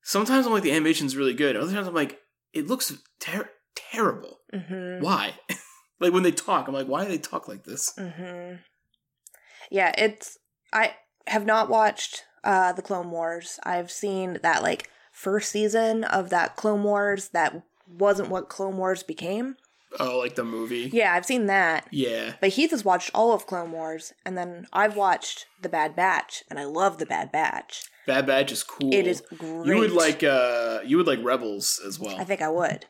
Sometimes I'm like, the animation's really good. Other times I'm like, it looks ter- terrible. Mm-hmm. Why? Like when they talk, I'm like, why do they talk like this? Mm-hmm. Yeah, it's. I have not watched uh, the Clone Wars. I've seen that like first season of that Clone Wars that wasn't what Clone Wars became. Oh, like the movie? Yeah, I've seen that. Yeah. But Heath has watched all of Clone Wars, and then I've watched The Bad Batch, and I love The Bad Batch. Bad Batch is cool. It is great. You would like, uh, you would like Rebels as well. I think I would.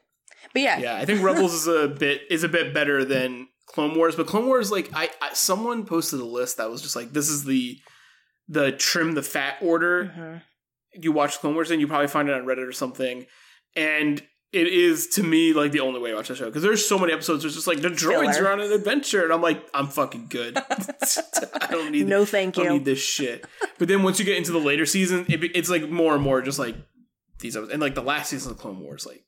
But yeah. Yeah, I think Rebels is a bit is a bit better than Clone Wars, but Clone Wars, like, I, I someone posted a list that was just like, this is the the trim the fat order. Mm-hmm. You watch Clone Wars, and you probably find it on Reddit or something, and it is, to me, like, the only way to watch the show. Because there's so many episodes where it's just like, the droids Filler. are on an adventure. And I'm like, I'm fucking good. I don't need No, thank you. I don't need this shit. But then once you get into the later season, it, it's, like, more and more just, like, these episodes. And, like, the last season of Clone Wars, like,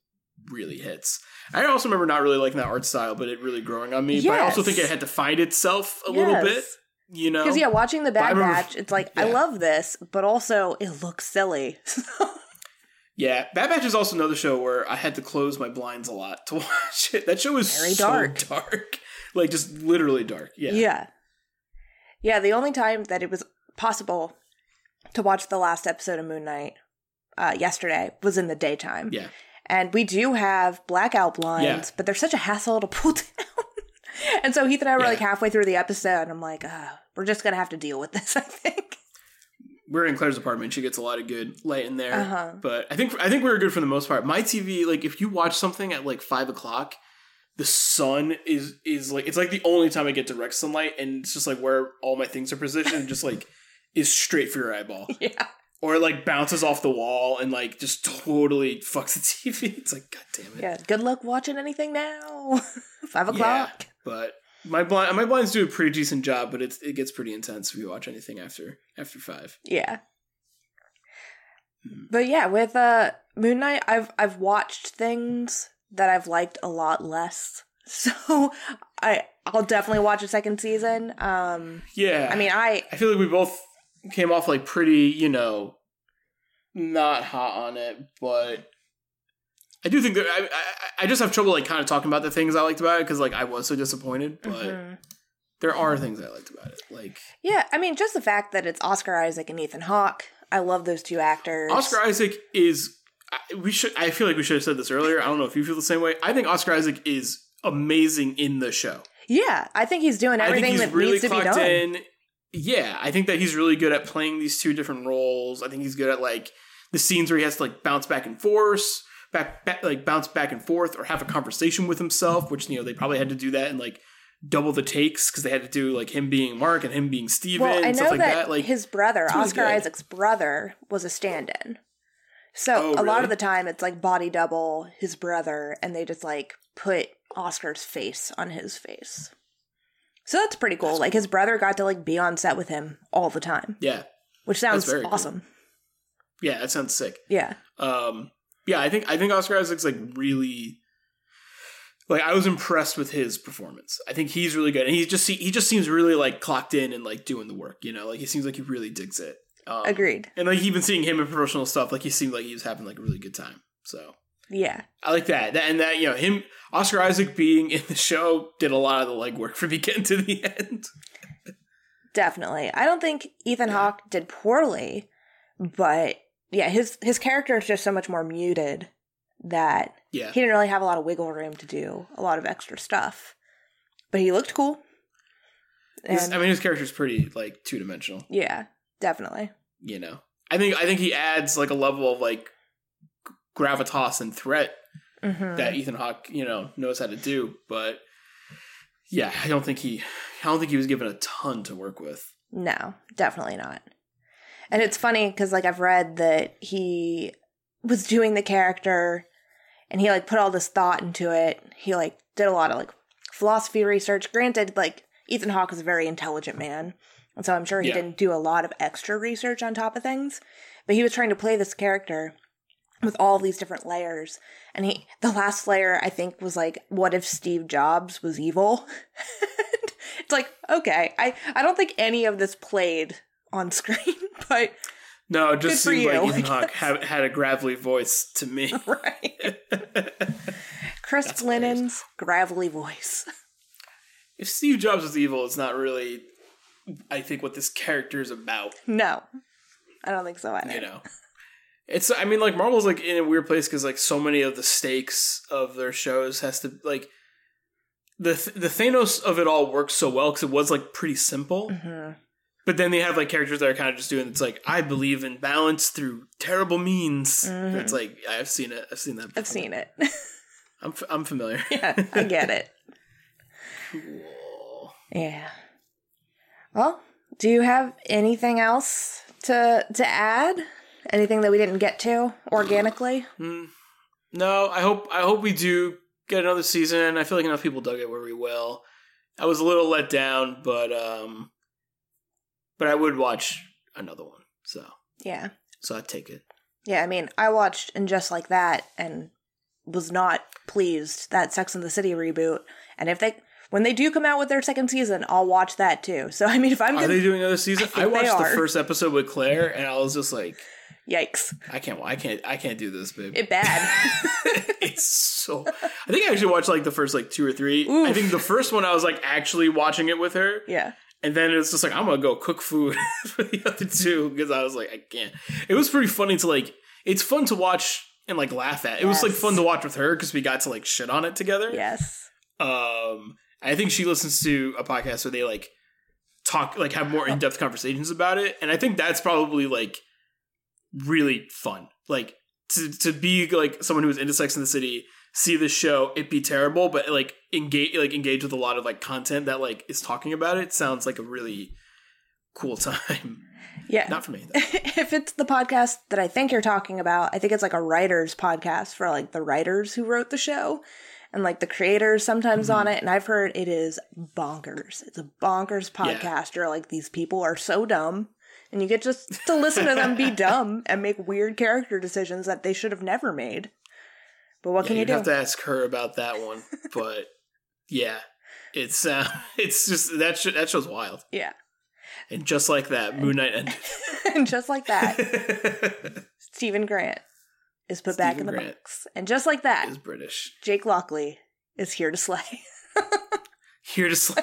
really hits. I also remember not really liking that art style, but it really growing on me. Yes. But I also think it had to find itself a yes. little bit, you know? Because, yeah, watching The Bad Batch, it's like, yeah. I love this, but also it looks silly. Yeah, Bad Batch is also another show where I had to close my blinds a lot to watch it. That show is very dark. So dark. Like, just literally dark. Yeah. Yeah. Yeah, the only time that it was possible to watch the last episode of Moon Knight uh, yesterday was in the daytime. Yeah. And we do have blackout blinds, yeah. but they're such a hassle to pull down. And so Heath and I were yeah. like halfway through the episode, and I'm like, oh, we're just going to have to deal with this, I think. We're in Claire's apartment. She gets a lot of good light in there. Uh-huh. But I think I think we were good for the most part. My T V, like, if you watch something at, like, five o'clock, the sun is, is like, it's, like, the only time I get direct sunlight. And it's just, like, where all my things are positioned just, like, is straight for your eyeball. Yeah. Or, like, bounces off the wall and, like, just totally fucks the T V. It's like, God damn it. Yeah, good luck watching anything now. five o'clock. Yeah, but... My blind, my blinds do a pretty decent job, but it's it gets pretty intense if you watch anything after after five. Yeah. Hmm. But yeah, with uh, Moon Knight, I've I've watched things that I've liked a lot less, so I I'll definitely watch a second season. Um, yeah. I mean, I I feel like we both came off like pretty, you know, not hot on it, but. I do think that I, I I just have trouble like kind of talking about the things I liked about it because like I was so disappointed, but mm-hmm. there are things I liked about it. Like yeah, I mean, just the fact that it's Oscar Isaac and Ethan Hawke. I love those two actors. Oscar Isaac is we should. I feel like we should have said this earlier. I don't know if you feel the same way. I think Oscar Isaac is amazing in the show. Yeah, I think he's doing everything I think he's that really needs to be done. In. Yeah, I think that he's really good at playing these two different roles. I think he's good at like the scenes where he has to like bounce back and forth. Back, back, like bounce back and forth or have a conversation with himself, which, you know, they probably had to do that in like double the takes because they had to do like him being Mark and him being Steven well, and stuff like that. Like his brother, really Oscar good. Isaac's brother, was a stand-in. So oh, a really? lot of the time it's like body double, his brother, and they just like put Oscar's face on his face. So that's pretty cool. That's like cool. His brother got to like be on set with him all the time. Yeah. Which sounds awesome. Cool. Yeah, that sounds sick. Yeah. Um, Yeah, I think I think Oscar Isaac's like really, like I was impressed with his performance. I think he's really good, and he just he just seems really like clocked in and like doing the work. You know, like he seems like he really digs it. Um, Agreed. And like even seeing him in professional stuff, like he seemed like he was having like a really good time. So yeah, I like that. That and that you know him Oscar Isaac being in the show did a lot of the legwork from beginning to the end. Definitely, I don't think Ethan yeah. Hawke did poorly, but. Yeah, his his character is just so much more muted that yeah. he didn't really have a lot of wiggle room to do a lot of extra stuff. But he looked cool. And his, I mean, his character's pretty, like, two-dimensional. Yeah, definitely. You know? I think I think he adds, like, a level of, like, gravitas and threat mm-hmm. that Ethan Hawke, you know, knows how to do. But, yeah, I don't think he I don't think he was given a ton to work with. No, definitely not. And it's funny because, like, I've read that he was doing the character and he, like, put all this thought into it. He, like, did a lot of, like, philosophy research. Granted, like, Ethan Hawke is a very intelligent man. And so I'm sure he yeah. didn't do a lot of extra research on top of things. But he was trying to play this character with all these different layers. And he the last layer, I think, was, like, what if Steve Jobs was evil? It's like, okay. I, I don't think any of this played on screen, but no, it just seemed like Ethan Hawke had, had a gravelly voice to me. Right. Chris Lennon's gravelly voice. If Steve Jobs was evil, it's not really, I think, what this character is about. No, I don't think so either. You know, it's, I mean, like, Marvel's, like, in a weird place because, like, so many of the stakes of their shows has to, like, the th- the Thanos of it all works so well because it was, like, pretty simple. Mm-hmm. But then they have, like, characters that are kind of just doing, it's like, I believe in balance through terrible means. Mm-hmm. It's like, I've seen it. I've seen that before. I've seen it. I'm f- I'm familiar. Yeah, I get it. Cool. Yeah. Well, do you have anything else to to add? Anything that we didn't get to organically? Mm. No, I hope I hope we do get another season. I feel like enough people dug it where we will. I was a little let down, but um, but I would watch another one. So yeah, so I'd take it. Yeah, I mean, I watched And Just Like That and was not pleased, that Sex and the City reboot. And if they, when they do come out with their second season, I'll watch that too. So, I mean, if I'm... Are gonna, they doing another season? I, I watched the first episode with Claire, and I was just like... Yikes. I can't, I can't, I can't do this, babe. It's bad. It's so... I think I actually watched, like, the first, like, two or three. Oof. I think the first one, I was, like, actually watching it with her. Yeah. And then it's just like, I'm gonna go cook food for the other two, because I was like, I can't. It was pretty funny to, like... It's fun to watch... And, like, laugh at. It yes. was, like, fun to watch with her because we got to, like, shit on it together. Yes. Um, I think she listens to a podcast where they, like, talk, like, have more in-depth conversations about it. And I think that's probably, like, really fun. Like, to, to be, like, someone who's into Sex and the City, see this show, it be terrible, but, like, engage, like, engage with a lot of, like, content that, like, is talking about it. Sounds like a really cool time. Yeah. Not for me. If it's the podcast that I think you're talking about, I think it's like a writer's podcast for like the writers who wrote the show and like the creators sometimes mm-hmm. on it. And I've heard it is bonkers. It's a bonkers podcast. Yeah. You're like, these people are so dumb and you get just to listen to them be dumb and make weird character decisions that they should have never made. But what yeah, can you do? You have to ask her about that one. But yeah, it's uh, it's just that, sh- that show's wild. Yeah. And just like that, Moon Knight ended. And just like that, Stephen Grant is put Stephen back in the Grant box. And just like that, is British. Jake Lockley is here to slay. Here to slay.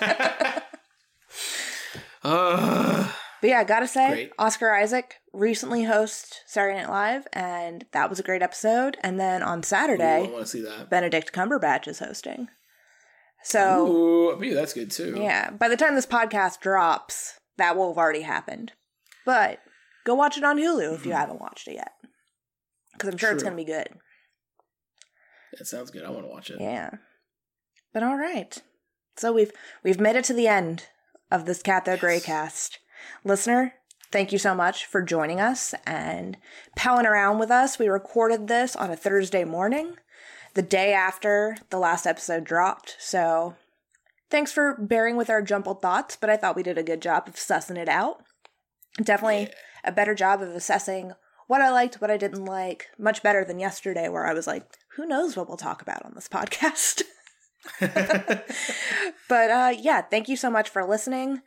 uh, but yeah, I gotta say, great. Oscar Isaac recently hosts Saturday Night Live, and that was a great episode. And then on Saturday, ooh, I wanna see that. Benedict Cumberbatch is hosting. So, ooh, I mean, that's good too. Yeah. By the time this podcast drops, that will have already happened. But go watch it on Hulu if you haven't watched it yet. Because I'm sure True. It's going to be good. That sounds good. I want to watch it. Yeah. But all right. So we've we've made it to the end of this Cathode Raycast. Yes. Listener, thank you so much for joining us and palling around with us. We recorded this on a Thursday morning, the day after the last episode dropped. So... thanks for bearing with our jumbled thoughts, but I thought we did a good job of sussing it out. Definitely yeah. a better job of assessing what I liked, what I didn't like, much better than yesterday where I was like, who knows what we'll talk about on this podcast. But uh, yeah, thank you so much for listening.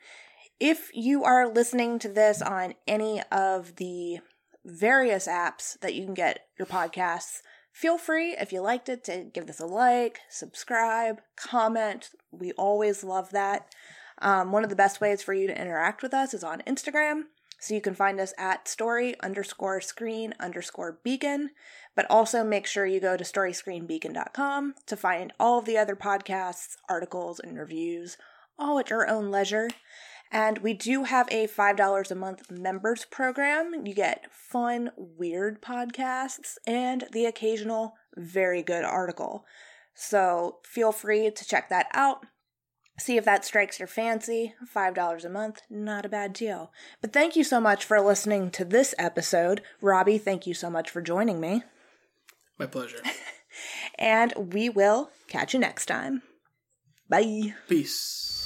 If you are listening to this on any of the various apps that you can get your podcasts, feel free, if you liked it, to give this a like, subscribe, comment. We always love that. Um, one of the best ways for you to interact with us is on Instagram. So you can find us at story underscore screen underscore beacon. But also make sure you go to story screen beacon dot com to find all of the other podcasts, articles, and reviews, all at your own leisure. And we do have a five dollars a month members program. You get fun, weird podcasts and the occasional very good article. So feel free to check that out. See if that strikes your fancy. five dollars a month, not a bad deal. But thank you so much for listening to this episode. Robbie, thank you so much for joining me. My pleasure. And we will catch you next time. Bye. Peace.